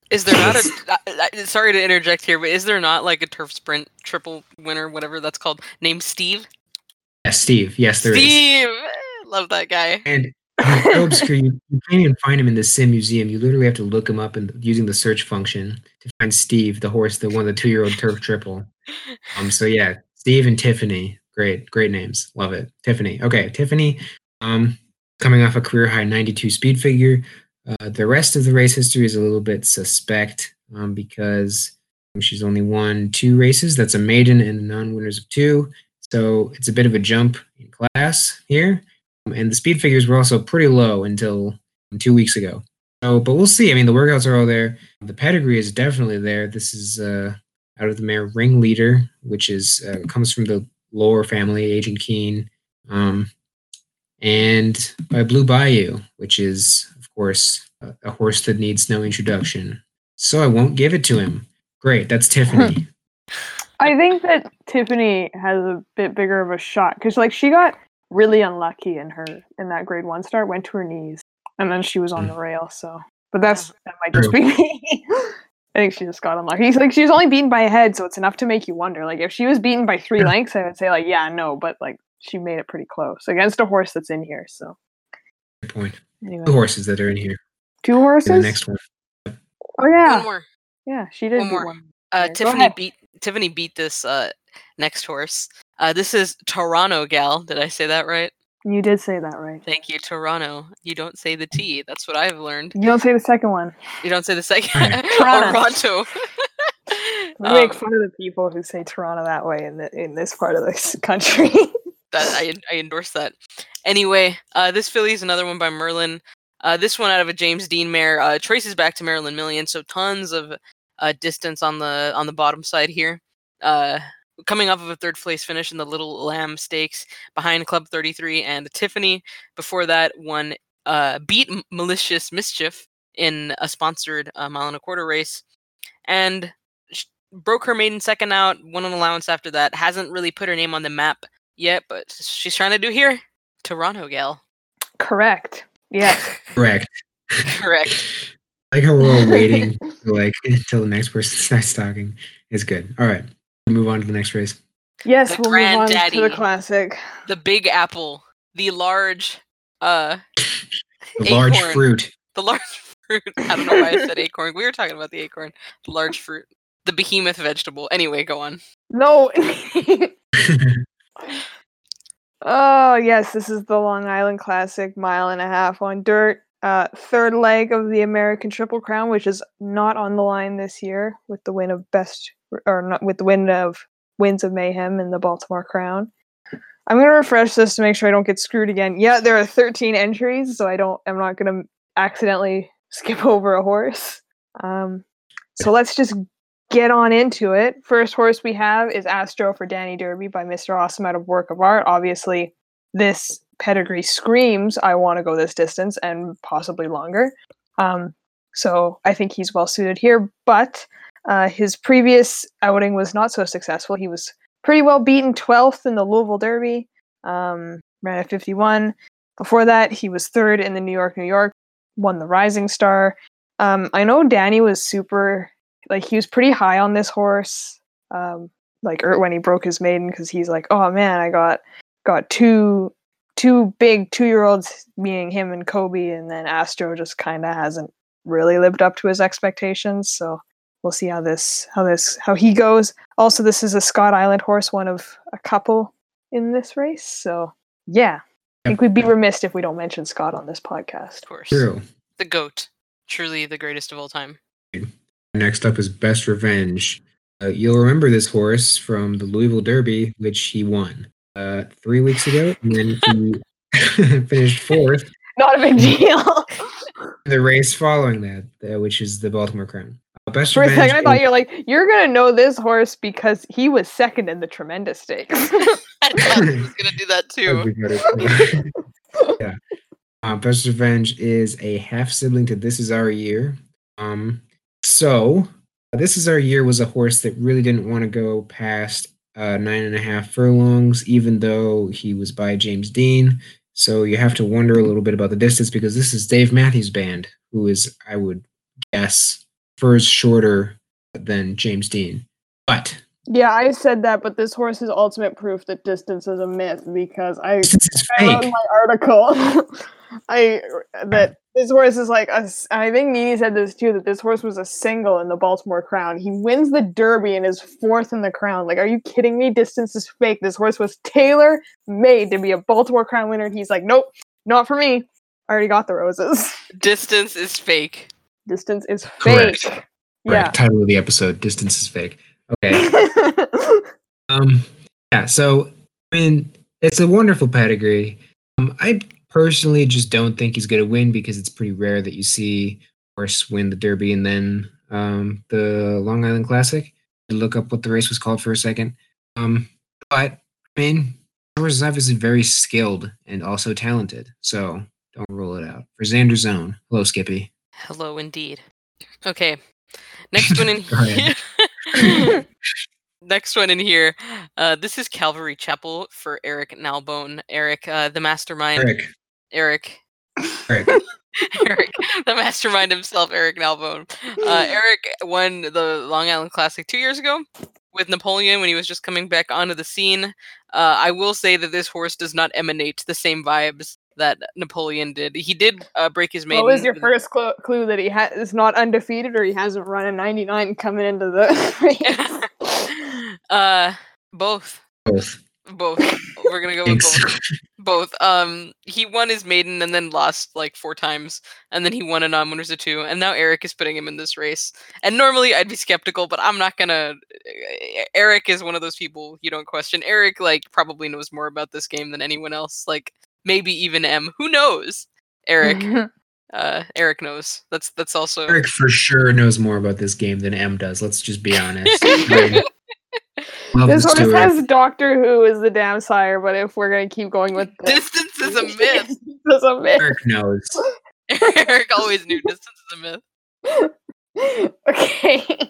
Is there not a, sorry to interject here, but is there not like a Turf Sprint triple winner, whatever that's called, named Steve? Yeah, Steve. Yes, there Steve! is. Steve! Love that guy. And so obscure, you, you can't even find him in the sim museum. You literally have to look him up and using the search function to find Steve, the horse that won the two-year-old Turf Triple. Um. So yeah, Steve and Tiffany, great, great names. Love it. Tiffany. Okay, Tiffany. Um, coming off a career-high ninety-two speed figure. Uh, the rest of the race history is a little bit suspect. Um, because she's only won two races. That's a maiden and non-winners of two. So it's a bit of a jump in class here. And the speed figures were also pretty low until two weeks ago. So, but we'll see. I mean, the workouts are all there. The pedigree is definitely there. This is uh, out of the mare Ringleader, which is uh, comes from the Lore family, Agent Keen, um, and by Blue Bayou, which is, of course, a, a horse that needs no introduction. So I won't give it to him. Great, that's Tiffany. I think that Tiffany has a bit bigger of a shot because, like, she got really unlucky in her in that grade one start, went to her knees, and then she was on the rail. So, but that's that might just be me. I think she just got unlucky. Like, she was only beaten by a head, so it's enough to make you wonder. Like, if she was beaten by three lengths, I would say like, yeah, no, but like she made it pretty close against a horse that's in here. So, good point. Anyway. Two horses that are in here. Two horses. The next one. Oh yeah. One more. Yeah, she did. One more. One. Uh, Tiffany beat Tiffany beat this uh, next horse. Uh, this is Toronto Gal. Did I say that right? You did say that right. Thank you, Toronto. You don't say the T. That's what I've learned. You don't say the second one. You don't say the second one. Toronto. We um, make fun of the people who say Toronto that way in the, in this part of this country. that I, I endorse that. Anyway, uh, this filly is another one by Merlin. Uh, this one out of a James Dean mare uh, traces back to Marilyn Million, so tons of uh, distance on the on the bottom side here. Uh, coming off of a third-place finish in the Little Lamb Stakes behind Club thirty-three and Tiffany. Before that, one uh, beat Malicious Mischief in a sponsored uh, mile-and-a-quarter race and broke her maiden second out, won an allowance after that. Hasn't really put her name on the map yet, but she's trying to do here. Toronto Gal. Correct. Yeah. Correct. Correct. Like how we're all waiting like until the next person starts talking. It's good. All right. Move on to the next race. Yes, the we'll move on to the classic. The Big Apple. The large uh the acorn. large fruit. The large fruit. I don't know why I said acorn. We were talking about the acorn. The large fruit. The behemoth vegetable. Anyway, go on. No. Oh, yes, this is the Long Island Classic, mile and a half on dirt. Uh, third leg of the American Triple Crown, which is not on the line this year, with the win of best, or not, with the win of Winds of Mayhem in the Baltimore Crown. I'm going to refresh this to make sure I don't get screwed again. Yeah, there are thirteen entries, so I don't, I'm not going to accidentally skip over a horse. Um, so let's just get on into it. First horse we have is Astro for Danny Derby by Mister Awesome out of Work of Art. Obviously, this pedigree screams, I want to go this distance and possibly longer. Um, so I think he's well suited here, but uh, his previous outing was not so successful. He was pretty well beaten twelfth in the Louisville Derby, um, ran at fifty-one. Before that, he was third in the New York, New York, won the Rising Star. Um, I know Danny was super, like, he was pretty high on this horse, um, like, when he broke his maiden, because he's like, oh man, I got got two two big two-year-olds, meaning him and Kobe, and then Astro just kind of hasn't really lived up to his expectations, so we'll see how this, how this, how he goes. Also, this is a Scott Island horse, one of a couple in this race. So, yeah, I think we'd be remiss if we don't mention Scott on this podcast. Of course, true. The GOAT, truly the greatest of all time. Next up is Best Revenge. Uh, you'll remember this horse from the Louisville Derby, which he won uh, three weeks ago, and then he finished fourth. Not a big deal. The race following that, uh, which is the Baltimore Crown. Best For a second, I thought you're like, you're gonna know this horse because he was second in the Tremendous Stakes. I thought he was gonna do that too. Yeah. Um, Best Revenge is a half sibling to This Is Our Year. Um, so uh, This Is Our Year was a horse that really didn't want to go past uh, nine and a half furlongs, even though he was by James Dean. So you have to wonder a little bit about the distance because this is Dave Matthews Band, who is, I would guess, furs shorter than James Dean. But yeah, I said that, but this horse is ultimate proof that distance is a myth because I, I wrote in my article I that this horse is like a, I think Nini said this too, that this horse was a single in the Baltimore Crown. He wins the Derby and is fourth in the Crown. Like, are you kidding me? Distance is fake. This horse was tailor made to be a Baltimore Crown winner, and he's like, nope, not for me. I already got the roses. Distance is fake. Distance is fake. Correct. Correct. Yeah. Title of the episode, Distance is Fake. Okay. um, yeah, so, I mean, it's a wonderful pedigree. Um, I personally just don't think he's going to win because it's pretty rare that you see a horse win the Derby and then um, the Long Island Classic. I look up what the race was called for a second. Um, but, I mean, the horse is obviously very skilled and also talented, so don't rule it out. For Xander Zone. Hello, Skippy. Hello, indeed. Okay, next one in here. Next one in here. Uh, this is Calvary Chapel for Eric Nalbone. Eric, uh, the mastermind. Eric. Eric. Eric. Eric, the mastermind himself, Eric Nalbone. Uh, Eric won the Long Island Classic two years ago with Napoleon when he was just coming back onto the scene. Uh, I will say that this horse does not emanate the same vibes that Napoleon did. He did uh, break his maiden. What was your first cl- clue that he ha- is not undefeated or he hasn't run a ninety-nine coming into the race? uh, both. Both. Both. We're going to go Thanks. with both. Both. Um, he won his maiden and then lost like four times, and then he won a non-winners of two, and now Eric is putting him in this race. And normally I'd be skeptical, but I'm not going to... Eric is one of those people you don't question. Eric like probably knows more about this game than anyone else. Like, maybe even M. Who knows? Eric. uh, Eric knows. That's that's also... Eric for sure knows more about this game than M does. Let's just be honest. This horse has Doctor Who is the damn sire, but if we're going to keep going with... This, distance is a myth. Is a myth. Eric knows. Eric always knew distance is a myth. Okay.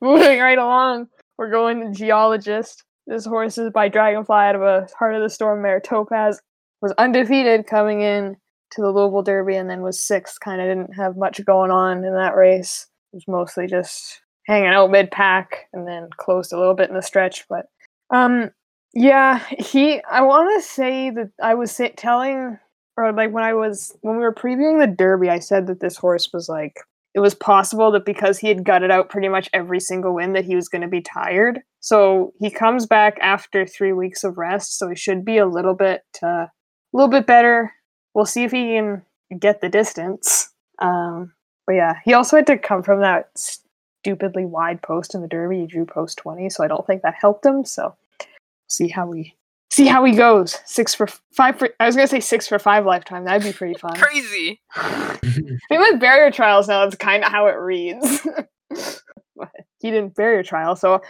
Moving right along. We're going to Geologist. This horse is by Dragonfly out of a Heart of the Storm mare, Topaz. Was undefeated coming in to the Louisville Derby and then was sixth. Kind of didn't have much going on in that race. It was mostly just hanging out mid-pack and then closed a little bit in the stretch. But um, yeah, he. I want to say that I was telling, or like when I was when we were previewing the Derby, I said that this horse was like it was possible that because he had gutted out pretty much every single win that he was going to be tired. So he comes back after three weeks of rest, so he should be a little bit a uh, little bit better. We'll see if he can get the distance. Um, but yeah, he also had to come from that stupidly wide post in the Derby. He drew post twenty, so I don't think that helped him. So see how we see how he goes. Six for five. For, I was gonna say six for five lifetime. That'd be pretty fun. Crazy. I mean, with barrier trials now, that's kind of how it reads. But he didn't barrier trial, so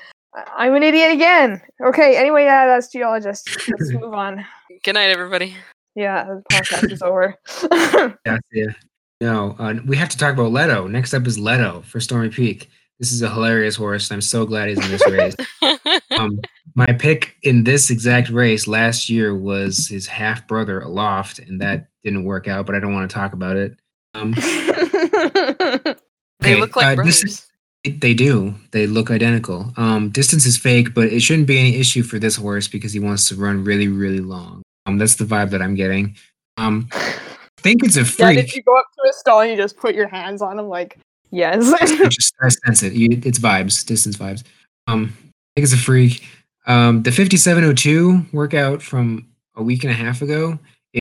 I'm an idiot again. Okay. Anyway, yeah, that's geologist. Let's move on. Good night, everybody. Yeah, the podcast is over. Yeah, yeah. No, uh, we have to talk about Leto. Next up is Leto for Stormy Peak. This is a hilarious horse, and I'm so glad he's in this race. um, my pick in this exact race last year was his half-brother, Aloft, and that didn't work out, but I don't want to talk about it. Um, okay, they look like uh, brothers. This, they do. They look identical. Um, distance is fake, but it shouldn't be any issue for this horse because he wants to run really, really long. Um, that's the vibe that I'm getting. Um, I think it's a freak. Yeah, did you go up to a stall and you just put your hands on him like... Yes. I just I sense it. You, it's vibes, distance vibes. Um, I think it's a freak. Um, the fifty-seven oh two workout from a week and a half ago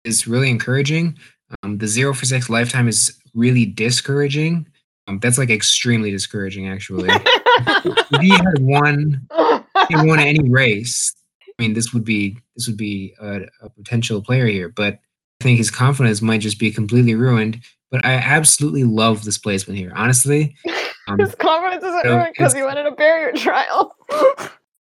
is really encouraging. Um, the zero for six lifetime is really discouraging. Um, that's like extremely discouraging, actually. If he had won, if he won any race, I mean, this would be this would be a, a potential player here, but I think his confidence might just be completely ruined. But I absolutely love this placement here, honestly. Um, his confidence isn't so ruined because he went in a barrier trial.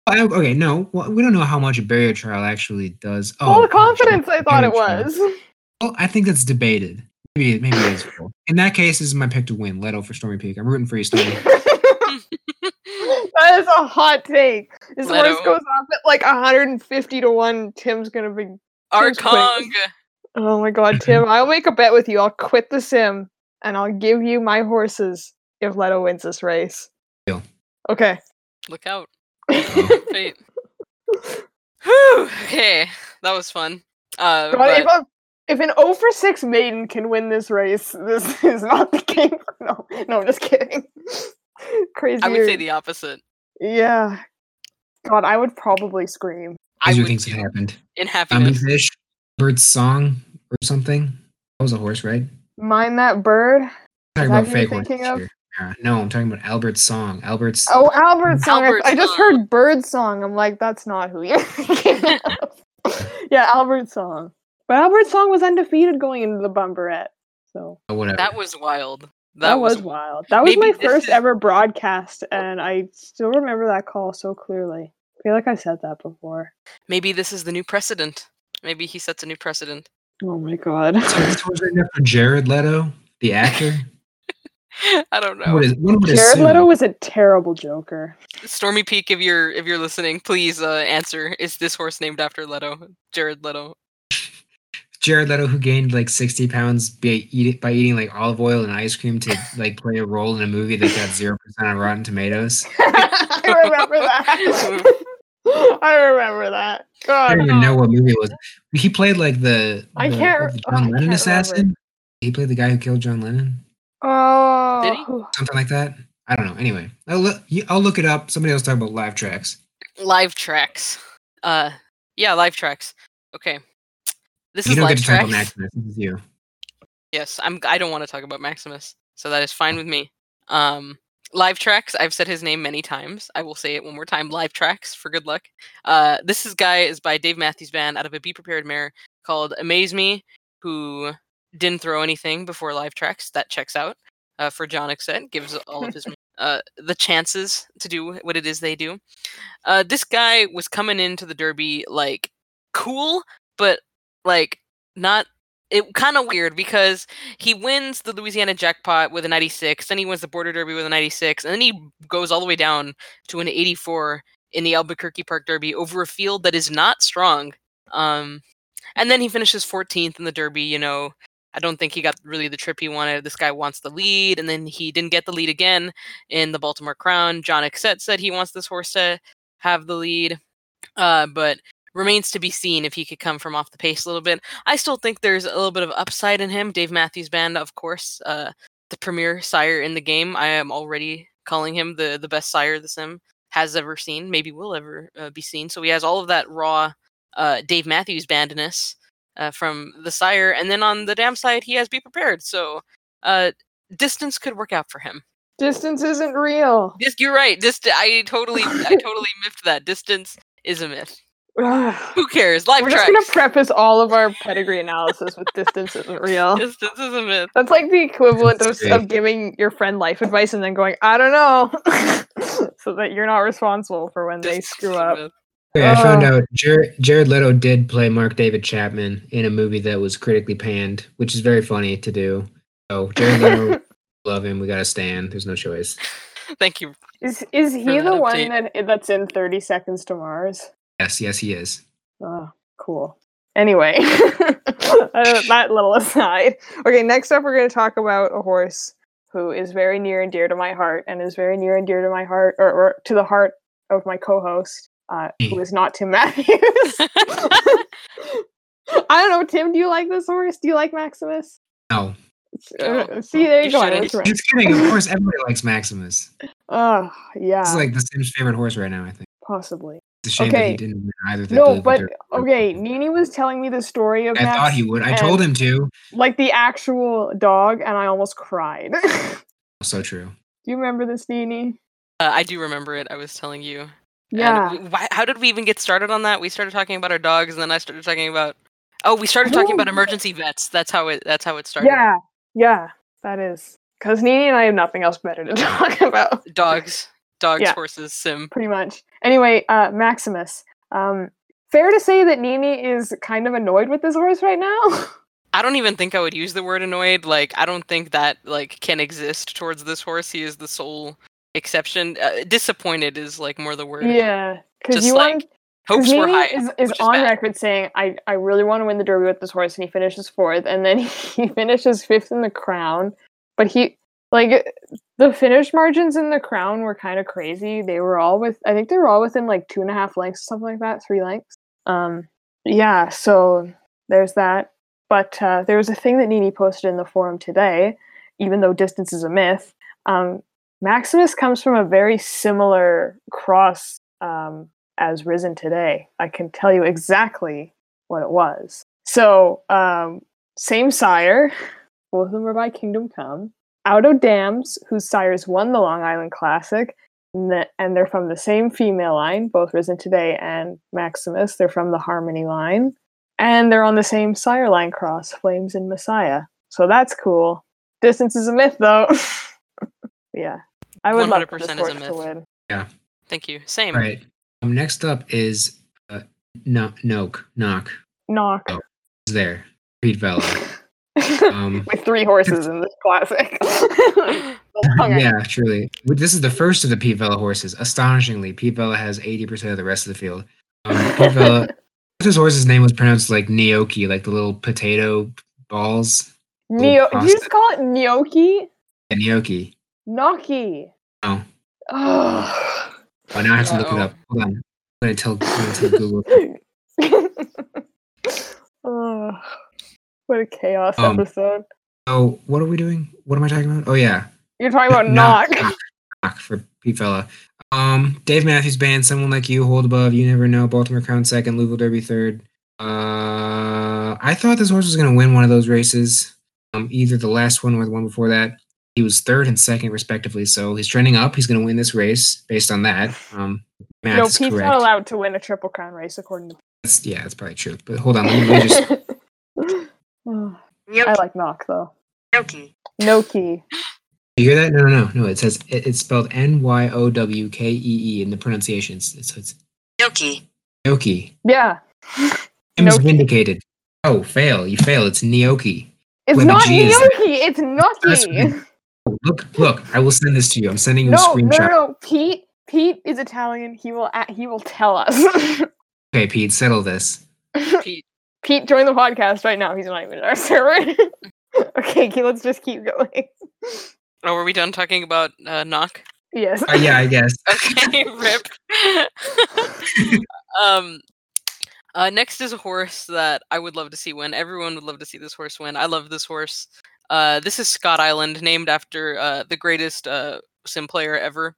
I, okay, no, well, we don't know how much a barrier trial actually does. Oh, well, the confidence I thought it was. Trial. Well, I think that's debated. Maybe, maybe it is. Cool. In that case, this is my pick to win. Leto for Stormy Peak. I'm rooting for you, Stormy. That is a hot take. This Leto. Horse goes off at like one hundred fifty to one. Tim's gonna be our Kong. Oh my god, Tim, I'll make a bet with you. I'll quit the sim, and I'll give you my horses if Leto wins this race. Deal. Okay. Look out. Wait. Whew, okay, that was fun. Uh, god, but... if, a, if an oh for six maiden can win this race, this is not the game. No, no, I'm just kidding. Crazy. I would say the opposite. Yeah. God, I would probably scream. I would things that happened. In happiness. Um, Bird's song or something. That was a horse, right? Mind that bird. I'm talking about fake horses. Uh, no, I'm talking about Albert's song. Albert's. Oh, Albert's song. Albert's I, I just song. heard Bird's song. I'm like, that's not who you're thinking of. Yeah, Albert's song. But Albert's song was undefeated going into the Bumperette. So oh, whatever. That was wild. That, that was wild. That was my first is... ever broadcast, and I still remember that call so clearly. I feel like I said that before. Maybe this is the new precedent. Maybe he sets a new precedent. Oh my god. This was written after Jared Leto, the actor. I don't know. What is, what Jared assume? Leto was a terrible joker. Stormy Peak, if you're if you're listening, please uh, answer. Is this horse named after Leto? Jared Leto. Jared Leto, who gained like sixty pounds by, eat, by eating like olive oil and ice cream to like play a role in a movie that got zero percent on Rotten Tomatoes. I remember that. I remember that. God, I don't even know what movie it was. He played like the, the I can't, the John oh, Lennon I can't assassin. Remember. He played the guy who killed John Lennon. Oh, did he? Something like that. I don't know. Anyway, I'll look. I'll look it up. Somebody else talk about live tracks. Live tracks. Uh, yeah, live tracks. Okay, this you is don't live get to tracks. Talk about Maximus. This is you. Yes, I'm. I don't want to talk about Maximus, so that is fine with me. Um. Live tracks. I've said his name many times. I will say it one more time. Live tracks for good luck. Uh, this is guy is by Dave Matthews Band out of a Be Prepared mare called Amaze Me, who didn't throw anything before live tracks. That checks out uh, for John Exet. Gives all of his uh, the chances to do what it is they do. Uh, this guy was coming into the Derby like cool, but like not. It kind of weird because he wins the Louisiana jackpot with a ninety-six, then he wins the Border Derby with a ninety-six, and then he goes all the way down to an eighty-four in the Albuquerque Park Derby over a field that is not strong. Um, and then he finishes fourteenth in the Derby. You know, I don't think he got really the trip he wanted. This guy wants the lead, and then he didn't get the lead again in the Baltimore Crown. John Exet said he wants this horse to have the lead, uh, but... remains to be seen if he could come from off the pace a little bit. I still think there's a little bit of upside in him. Dave Matthews Band, of course, uh, the premier sire in the game. I am already calling him the, the best sire the Sim has ever seen, maybe will ever uh, be seen. So he has all of that raw uh, Dave Matthews Bandness uh, from the sire. And then on the damn side, he has Be Prepared. So uh, distance could work out for him. Distance isn't real. Just, you're right. Dist- I totally I totally miffed that. Distance is a myth. Who cares? Live We're tracks. Just going to preface all of our pedigree analysis with distance isn't real. Distance is a myth. That's like the equivalent of, of giving your friend life advice and then going, I don't know, so that you're not responsible for when distance they screw up. Wait, I uh, found out Jared, Jared Leto did play Mark David Chapman in a movie that was critically panned, which is very funny to do. So Jared Leto... Love him. We gotta stand. There's no choice. Thank you. Is is he the one that that's in thirty Seconds to Mars? Yes, yes, he is. Oh, cool. Anyway, that little aside. Okay, next up, we're going to talk about a horse who is very near and dear to my heart, and is very near and dear to my heart, or, or to the heart of my co-host, uh, who is not Tim Matthews. I don't know, Tim. Do you like this horse? Do you like Maximus? No. Uh, see, there you, you go. That's right. Just kidding. Of course, everybody likes Maximus. Oh, uh, yeah. It's like the Sims' favorite horse right now, I think. Possibly. It's a shame okay. that he didn't win either. That no, the, but the okay. Nini was telling me the story of. I Max thought he would. I and, told him to. Like the actual dog, and I almost cried. So true. Do you remember this, Nini? Uh, I do remember it. I was telling you. Yeah. We, why, how did we even get started on that? We started talking about our dogs, and then I started talking about. Oh, we started talking about emergency vets. That's how it. That's how it started. Yeah. Yeah, that is. Because Nini and I have nothing else better to talk about. Dogs. Dogs, yeah. Horses, Sim. Pretty much. Anyway, uh, Maximus. Um, fair to say that Nini is kind of annoyed with this horse right now? I don't even think I would use the word annoyed. Like, I don't think that, like, can exist towards this horse. He is the sole exception. Uh, disappointed is, like, more the word. Yeah. Because you like, want... Hopes Nini were high, is, is, is on bad. Record saying, I, I really want to win the Derby with this horse, and he finishes fourth, and then he finishes fifth in the Crown. But he, like, the finish margins in the Crown were kind of crazy. They were all with, I think they were all within, like, two and a half lengths, something like that, three lengths. Um, yeah, so there's that. But uh, there was a thing that Nini posted in the forum today, even though distance is a myth. Um, Maximus comes from a very similar cross, um, as Risen Today. I can tell you exactly what it was. So, um, same sire, both of them are by Kingdom Come. Auto Dams, whose sires won the Long Island Classic, and they're from the same female line, both Risen Today and Maximus. They're from the Harmony line, and they're on the same sire line cross, Flames and Messiah. So that's cool. Distance is a myth, though. Yeah, I would love for this horse to win. Yeah, thank you. Same. Right. Um, next up is uh, no, no, knock. Knock. Oh, it's there. Pete Velar. Um, With three horses in this classic. Yeah, truly. This is the first of the Pete Velar horses. Astonishingly, Pete Velar has eighty percent of the rest of the field. Um, Pete Velar, this horse's name was pronounced like gnocchi, like the little potato balls. Neo- Did you just call it gnocchi? Yeah, gnocchi. Gnocchi. No. Oh. Oh, now I have to Uh-oh. look it up. Hold on. I'm going to tell, tell Google. Oh, what a chaos um, episode. Oh, what are we doing? What am I talking about? Oh, yeah. You're talking about knock. Knock, knock for Pete Velar. Um, Dave Matthews Band, Someone Like You, Hold Above, You Never Know, Baltimore Crown second, Louisville Derby third. Uh, I thought this horse was going to win one of those races, um, either the last one or the one before that. He was third and second, respectively. So he's trending up. He's going to win this race based on that. Um, no, Pete's correct. Not allowed to win a Triple Crown race, according to. That's, yeah, that's probably true. But hold on, let me, let me just. I like knock though. Noki. Noki. You hear that? No, no, no, no. It says it, it's spelled N Y O W K E E in the pronunciations. It's it's. Noki. Noki. Yeah. Tim is vindicated. Oh, fail! You fail. It's Gnocchi. It's when not Gnocchi. It's Gnocchi. Look, look! I will send this to you. I'm sending you no, a screenshot. No, no, no, Pete. Pete is Italian. He will. At, he will tell us. Okay, Pete, settle this. Pete, Pete, join the podcast right now. He's not even in our server. Okay, let's just keep going. Oh, were we done talking about uh, knock? Yes. Uh, yeah, I guess. Okay, rip. um. Uh, next is a horse that I would love to see win. Everyone would love to see this horse win. I love this horse. Uh, this is Scott Island, named after uh, the greatest uh, sim player ever.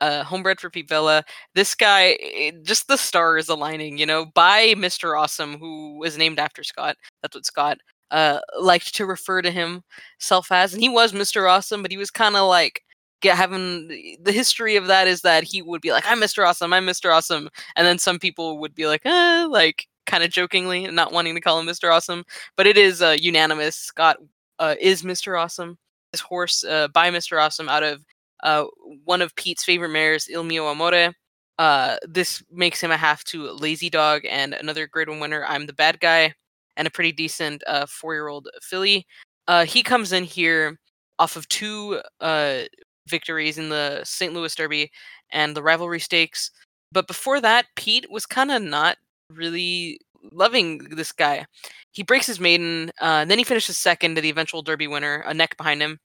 Uh, homebred for Pete Vela. This guy, it, just the stars aligning, you know, by Mister Awesome, who was named after Scott. That's what Scott uh, liked to refer to himself as. And he was Mister Awesome, but he was kind of like, get, having the history of that is that he would be like, I'm Mister Awesome, I'm Mister Awesome. And then some people would be like, eh, like, kind of jokingly, not wanting to call him Mister Awesome. But it is uh, unanimous. Scott uh, is Mister Awesome. His horse uh, by Mister Awesome out of Uh, one of Pete's favorite mares, Il Mio Amore. Uh, this makes him a half to Lazy Dog and another grade one winner, I'm the Bad Guy, and a pretty decent uh, four-year-old filly. Uh, he comes in here off of two uh, victories in the Saint Louis Derby and the Rivalry Stakes. But before that, Pete was kind of not really loving this guy. He breaks his maiden, uh, then he finishes second to the eventual Derby winner, a neck behind him.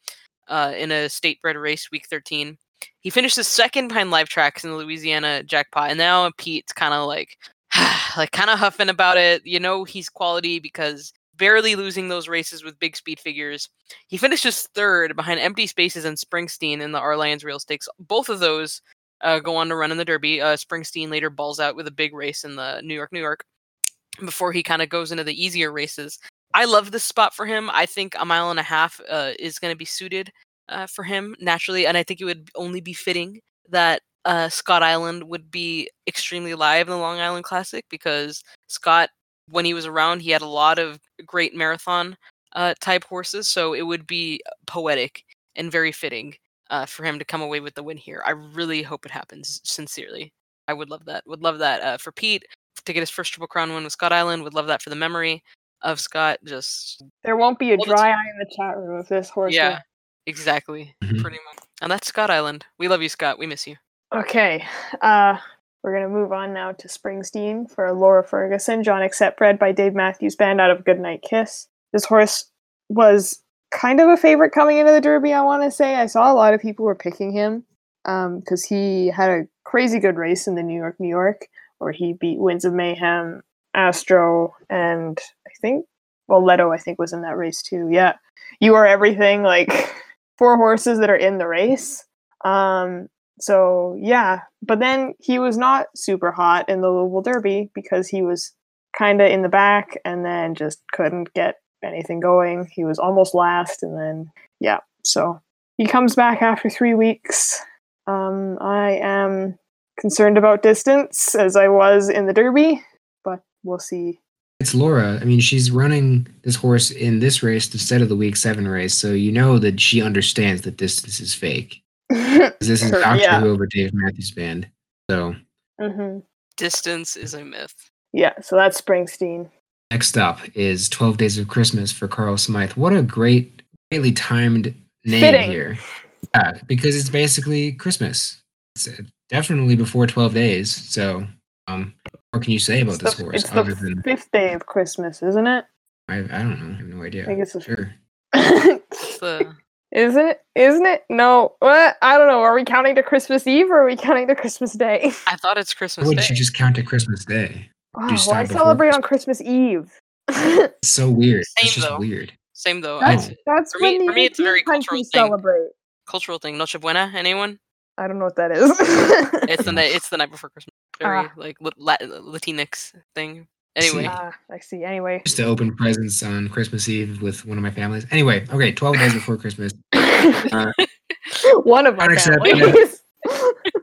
Uh, in a state-bred race, week thirteen. He finishes second behind Live Tracks in the Louisiana jackpot, and now Pete's kind of like, like kind of huffing about it. You know he's quality because barely losing those races with big speed figures. He finishes third behind Empty Spaces and Springsteen in the Our Lions Real Stakes. Both of those uh, go on to run in the Derby. Uh, Springsteen later balls out with a big race in the New York, New York, before he kind of goes into the easier races. I love this spot for him. I think a mile and a half uh, is going to be suited uh, for him naturally, and I think it would only be fitting that uh, Scott Island would be extremely live in the Long Island Classic, because Scott, when he was around, he had a lot of great marathon uh, type horses, so it would be poetic and very fitting uh, for him to come away with the win here. I really hope it happens, sincerely. I would love that. Would love that uh, for Pete to get his first Triple Crown win with Scott Island. Would love that for the memory of Scott. Just there won't be a dry eye in the chat room of this horse. Yeah, exactly. Mm-hmm. Pretty much. And that's Scott Island. We love you, Scott. We miss you. Okay. Uh, we're going to move on now to Springsteen for Laura Ferguson, John Except Bred by Dave Matthews Band out of Goodnight Kiss. This horse was kind of a favorite coming into the Derby, I want to say. I saw a lot of people were picking him because um, he had a crazy good race in the New York, New York, where he beat Winds of Mayhem, Astro, and I think, well, Leto, I think, was in that race too. Yeah. You Are Everything, like four horses that are in the race. Um, so yeah, but then he was not super hot in the Louisville Derby because he was kind of in the back and then just couldn't get anything going. He was almost last. And then, yeah. So he comes back after three weeks. Um, I am concerned about distance as I was in the Derby. We'll see. It's Laura. I mean, she's running this horse in this race instead of the week seven race, so you know that she understands that distance is fake. This is Doctor yeah. Who over Dave Matthews Band. So mm-hmm. Distance is a myth. Yeah, so that's Springsteen. Next up is twelve Days of Christmas for Carl Smythe. What a great, greatly timed name Fitting. Here. Yeah, because it's basically Christmas. It's definitely before twelve days, so um what can you say about it's this the, horse? It's other the than, fifth day of Christmas, isn't it? I, I don't know. I have no idea. I think it's the sure. It's the... Isn't it? Isn't it? No. What? I don't know. Are we counting to Christmas Eve or are we counting to Christmas Day? I thought it's Christmas Why Day. Why would you just count to Christmas Day? Oh, well, I celebrate on Christmas Eve. It's so weird. Same, it's just though. Weird. Same, though. That's, that's for, me, for me, it's a very cultural thing. Celebrate. Cultural thing. Noche Buena, anyone? I don't know what that is. It's the night. It's the night before Christmas. Very ah. like Latin, Latinx thing. Anyway, ah, I see. Anyway, just to open presents on Christmas Eve with one of my families. Anyway, okay, twelve days before Christmas. Uh, one of my families.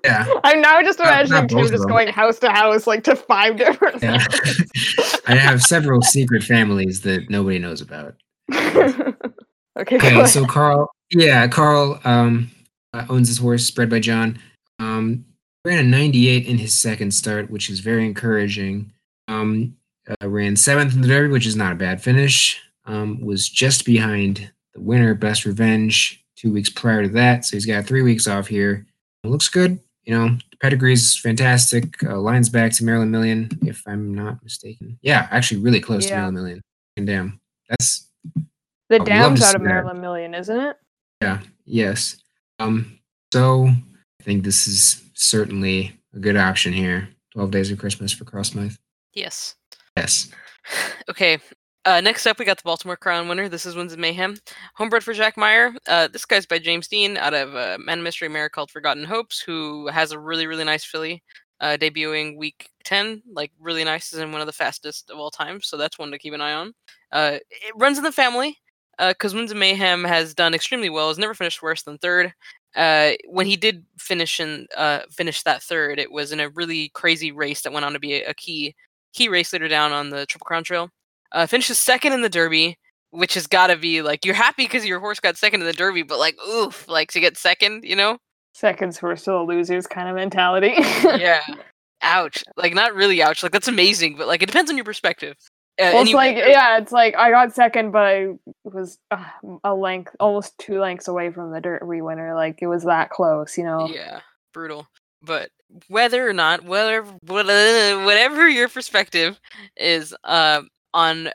Yeah. yeah, I'm now just imagining Tim just going house to house, like to five different. Yeah. I have several secret families that nobody knows about. okay. Okay, so Carl. Yeah, Carl. Um. Uh, owns his horse, bred by John. Um, ran a ninety-eight in his second start, which is very encouraging. Um, uh, ran seventh in the Derby, which is not a bad finish. Um, was just behind the winner, Best Revenge, two weeks prior to that. So he's got three weeks off here. It looks good. You know, the pedigree's fantastic. Uh, lines back to Maryland Million, if I'm not mistaken. Yeah, actually really close yeah. to Maryland Million. And damn, that's... The I'd dam's out of Maryland that. Million, isn't it? Yeah, yes. Um, so I think this is certainly a good option here. twelve Days of Christmas for Carl Smythe. Yes. Yes. Okay. Uh, next up, we got the Baltimore Crown winner. This is Winds of Mayhem. Homebred for Jack Meyer. Uh, this guy's by James Dean out of uh, Man of Mystery Mare called Forgotten Hopes, who has a really, really nice filly uh, debuting week ten. Like, really nice, is in one of the fastest of all time, so that's one to keep an eye on. Uh, it runs in the family, because uh, Winds of Mayhem has done extremely well. Has never finished worse than third. Uh, when he did finish in, uh, finish that third, it was in a really crazy race that went on to be a, a key key race later down on the Triple Crown Trail. Uh, finishes second in the Derby, which has got to be, like, you're happy because your horse got second in the Derby, but, like, oof, like, to get second, you know? Seconds who are still losers kind of mentality. Yeah. Ouch. Like, not really ouch. Like, that's amazing, but, like, it depends on your perspective. Uh, well, it's you- like, yeah, it's like, I got second, but I was uh, a length, almost two lengths away from the Derby winner. Like, it was that close, you know? Yeah. Brutal. But whether or not, whether, whatever your perspective is, uh, on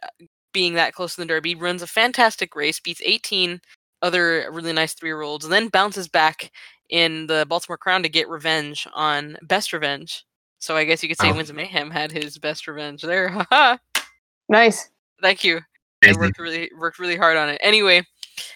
being that close to the Derby, runs a fantastic race, beats eighteen other really nice three-year-olds, and then bounces back in the Baltimore Crown to get revenge on Best Revenge. So I guess you could say oh. Winds of Mayhem had his best revenge there. Haha. Nice. Thank you. I worked really worked really hard on it. Anyway,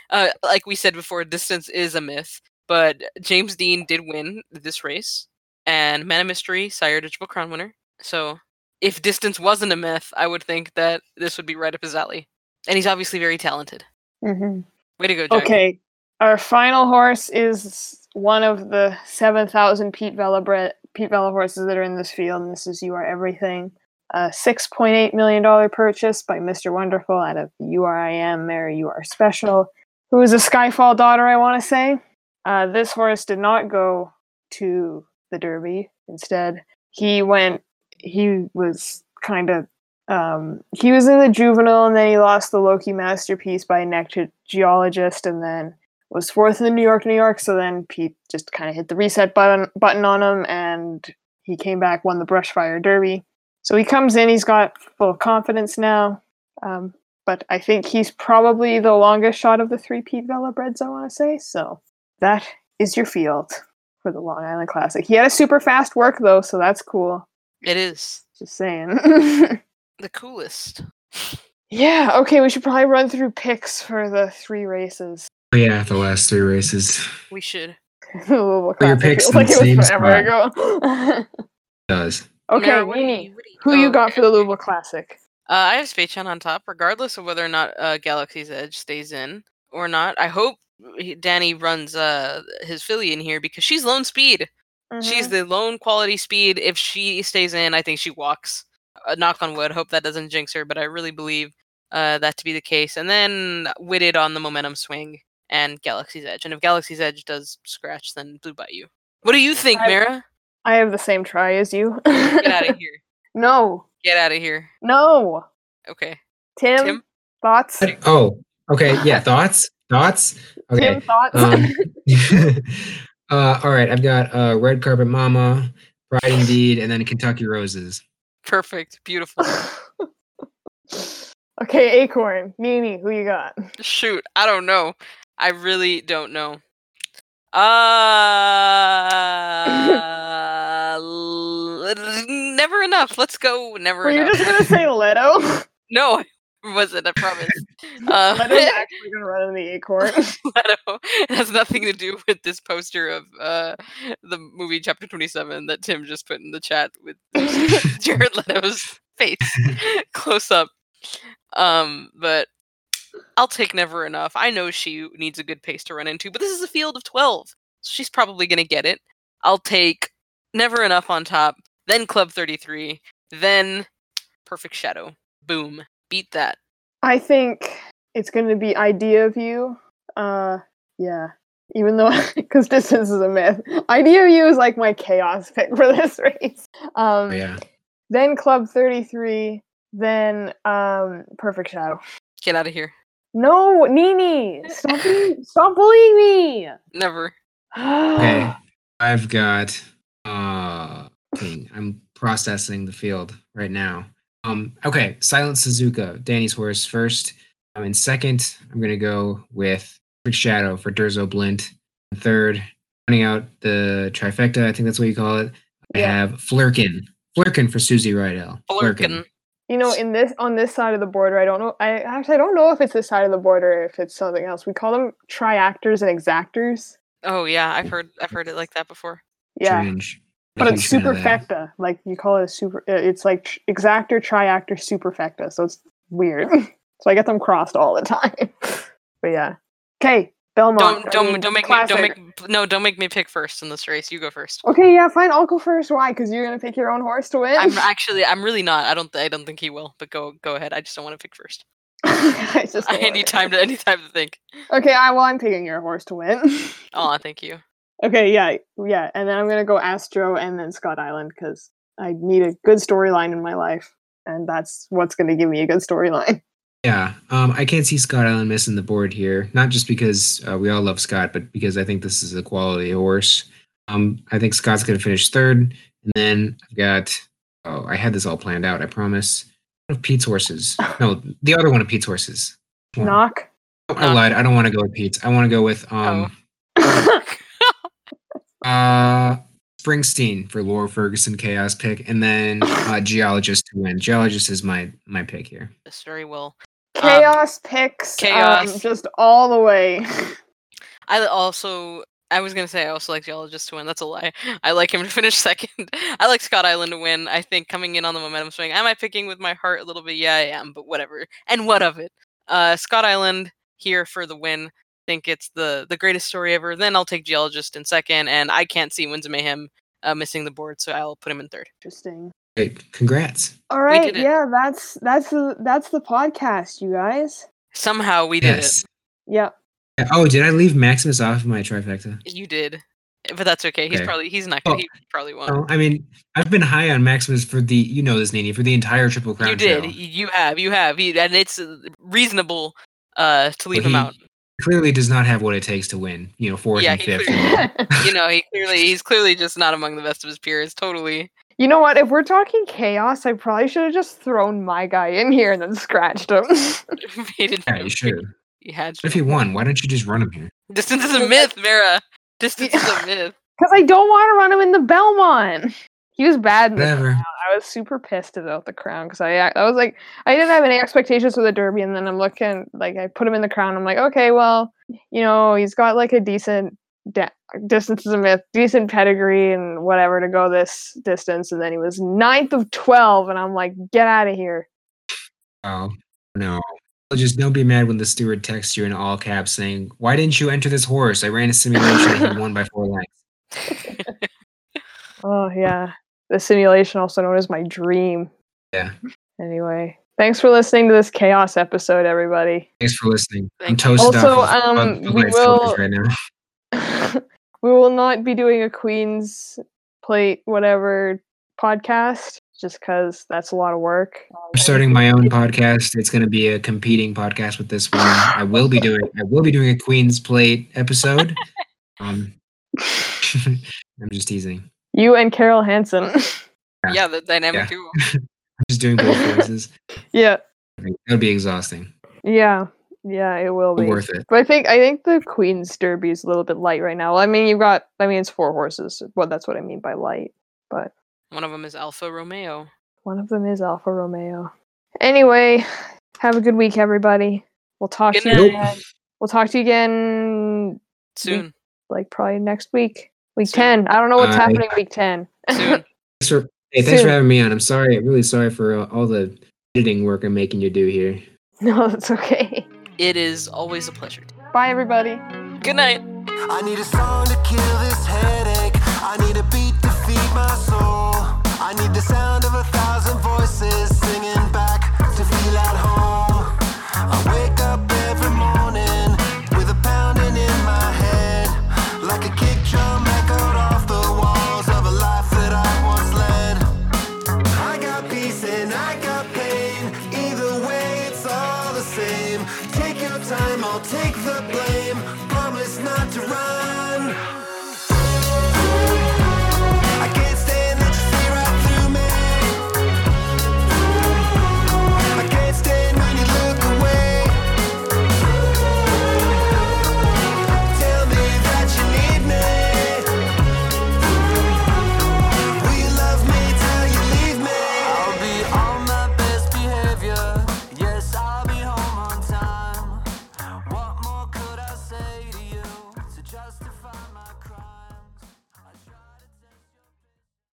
uh, like we said before, distance is a myth, but James Dean did win this race, and Man of Mystery sired a Triple Crown winner. So if distance wasn't a myth, I would think that this would be right up his alley. And he's obviously very talented. Mm-hmm. Way to go, Jack. Okay. Our final horse is one of the seven thousand Pete Vella bre- Pete Vella horses that are in this field, and this is You Are Everything. A six point eight million dollars purchase by Mister Wonderful out of You Are I Am, Mary, You Are Special, who is a Skyfall daughter, I want to say. Uh, this horse did not go to the Derby. Instead, he went... He was kind of, um, he was in the juvenile, and then he lost the Loki Masterpiece by a neck to Geologist, and then was fourth in the New York, New York. So then Pete just kind of hit the reset button button on him, and he came back, won the Brushfire Derby. So he comes in, he's got full confidence now. Um, but I think he's probably the longest shot of the three Pete Vella breds, I want to say. So that is your field for the Long Island Classic. He had a super fast work, though, so that's cool. It is. Just saying. The coolest. Yeah, okay, we should probably run through picks for the three races. Oh, yeah, the last three races. We should. Your picks feels like it was forever spot. Ago. It does. Okay, now, Nini, who oh, you got okay. for the Louisville Classic? Uh, I have Speychon on top, regardless of whether or not uh, Galaxy's Edge stays in or not. I hope Danny runs uh, his filly in here, because she's Lone Speed. Mm-hmm. She's the lone quality speed. If she stays in, I think she walks. Uh, knock on wood. Hope that doesn't jinx her, but I really believe uh, that to be the case. And then Witted on the momentum swing and Galaxy's Edge. And if Galaxy's Edge does scratch, then Blue Bayou. What do you think, I, Mara? I have the same try as you. Get out of here. No. Get out of here. No. Okay. Tim? Tim? Thoughts? Oh, okay. Yeah, thoughts? Thoughts? Okay. Tim, thoughts? Um, Uh, all right, I've got uh, Red Carpet Mama, Pride Indeed, and then Kentucky Roses. Perfect. Beautiful. Okay, Acorn. Nini, who you got? Shoot, I don't know. I really don't know. Uh, Never Enough. Let's go Never Were Enough. Were you just going to say Leto? No, I wasn't, I promise. Uh, Leto's actually going to run in the Acorn. Leto. It has nothing to do with this poster of uh, the movie Chapter twenty-seven that Tim just put in the chat with Jared Leto's face close up. Um, but I'll take Never Enough. I know she needs a good pace to run into, but this is a field of twelve. So she's probably going to get it. I'll take Never Enough on top, then Club thirty-three, then Perfect Shadow. Boom. Beat that. I think it's going to be Idea of You. Uh, yeah. Even though, because distance is a myth. Idea of You is like my chaos pick for this race. Um, oh, yeah. Then Club thirty-three, then um, Perfect Shadow. Get out of here. No, Nini! Stop, being, stop bullying me! Never. Okay. I've got... Uh, I'm processing the field right now. Um, okay, Silent Suzuka, Danny's horse first. Um, in second, I'm going to go with Perfect Shadow for Durzo Blint. In third, running out the trifecta, I think that's what you call it. I yeah. have Flurkin. Flurkin for Susie Rydell. Flurkin. Flurkin. You know, in this on this side of the border, I don't know. I actually I don't know if it's this side of the border or if it's something else. We call them triactors and exactors. Oh yeah, I've heard I've heard it like that before. Yeah, Strange. But it's superfecta. Like you call it a super. It's like exactor, triactor, superfecta. So it's weird. So I get them crossed all the time. But yeah. Okay, Belmont. Don't don't I mean, don't make classic. me don't make no don't make me pick first in this race. You go first. Okay, yeah, fine. I'll go first. Why? Because you're gonna pick your own horse to win. I'm actually I'm really not. I don't I don't think he will. But go go ahead. I just don't want to pick first. I just I need time to any time to think. Okay, I well I'm picking your horse to win. Oh, thank you. Okay, yeah, yeah, and then I'm gonna go Astro and then Scott Island because I need a good storyline in my life, and that's what's gonna give me a good storyline. Yeah, um, I can't see Scott Island missing the board here. Not just because uh, we all love Scott, but because I think this is a quality horse. Um, I think Scott's going to finish third. And then I've got, oh, I had this all planned out, I promise. One of Pete's horses. No, the other one of Pete's horses. One. Knock? Oh, I lied. I don't want to go with Pete's. I want to go with um, oh. uh, Springsteen for Laura Ferguson Chaos pick. And then uh, Geologist to win. Geologist is my, my pick here. That's very well. Chaos um, picks, chaos. Um, just all the way. I also, I was going to say I also like Geologist to win. That's a lie. I like him to finish second. I like Scott Island to win. I think coming in on the momentum swing, am I picking with my heart a little bit? Yeah, I am, but whatever. And what of it? Uh, Scott Island here for the win. I think it's the, the greatest story ever. Then I'll take Geologist in second, and I can't see Winds of Mayhem uh, missing the board, so I'll put him in third. Interesting. Great. Congrats. All right. Yeah, that's that's the that's the podcast, you guys. Somehow we did yes. it. Yeah. Oh, did I leave Maximus off of my trifecta? You did. But that's okay. He's okay. probably he's not gonna oh. he probably won't. Oh, I mean, I've been high on Maximus for the you know this, Nini, for the entire Triple Crown. You did. Show. You have, you have. You, and it's reasonable uh, to leave well, him out. Clearly does not have what it takes to win, you know, fourth yeah, and fifth. Clearly, you know, he clearly he's clearly just not among the best of his peers, totally. You know what? If we're talking chaos, I probably should have just thrown my guy in here and then scratched him. He didn't yeah, you should. He had to. If he won, why don't you just run him here? Distance is a myth, Vera. Distance is a myth. Because I don't want to run him in the Belmont. He was bad in the Never. Crown. I was super pissed about the Crown because I, I was like, I didn't have any expectations for the Derby, and then I'm looking like I put him in the Crown. I'm like, okay, well, you know, he's got like a decent. De- distance is a myth, decent pedigree and whatever to go this distance, and then he was ninth of twelve, and I'm like, get out of here. Oh no, just don't be mad when the steward texts you in all caps saying, why didn't you enter this horse? I ran a simulation and he won by four lengths. Oh yeah, the simulation, also known as my dream. Yeah, anyway, thanks for listening to this chaos episode, everybody. Thanks for listening. Thank I'm toasted also, off um, of, of we will right now. We will not be doing a Queen's Plate whatever podcast just because that's a lot of work. I'm starting my own podcast. It's going to be a competing podcast with this one. I will be doing I will be doing a Queen's Plate episode. Um, I'm just teasing. You and Carole Hanson. Yeah, yeah, the dynamic duo. Yeah. I'm just doing both voices. Yeah. That would be exhausting. Yeah. Yeah, it will be worth it. But I think I think the Queen's Derby is a little bit light right now. I mean, you've got I mean it's four horses. Well, that's what I mean by light. But one of them is Alfa Romeo. One of them is Alfa Romeo. Anyway, have a good week, everybody. We'll talk good to night. you again. We'll talk to you again soon. Week, like probably next week. Week soon. ten. I don't know what's uh, happening week ten. Soon. Thanks for, hey, thanks soon. for having me on. I'm sorry. I'm really sorry for uh, all the editing work I'm making you do here. No, that's okay. It is always a pleasure. Bye, everybody. Good night. I need a song to kill this headache.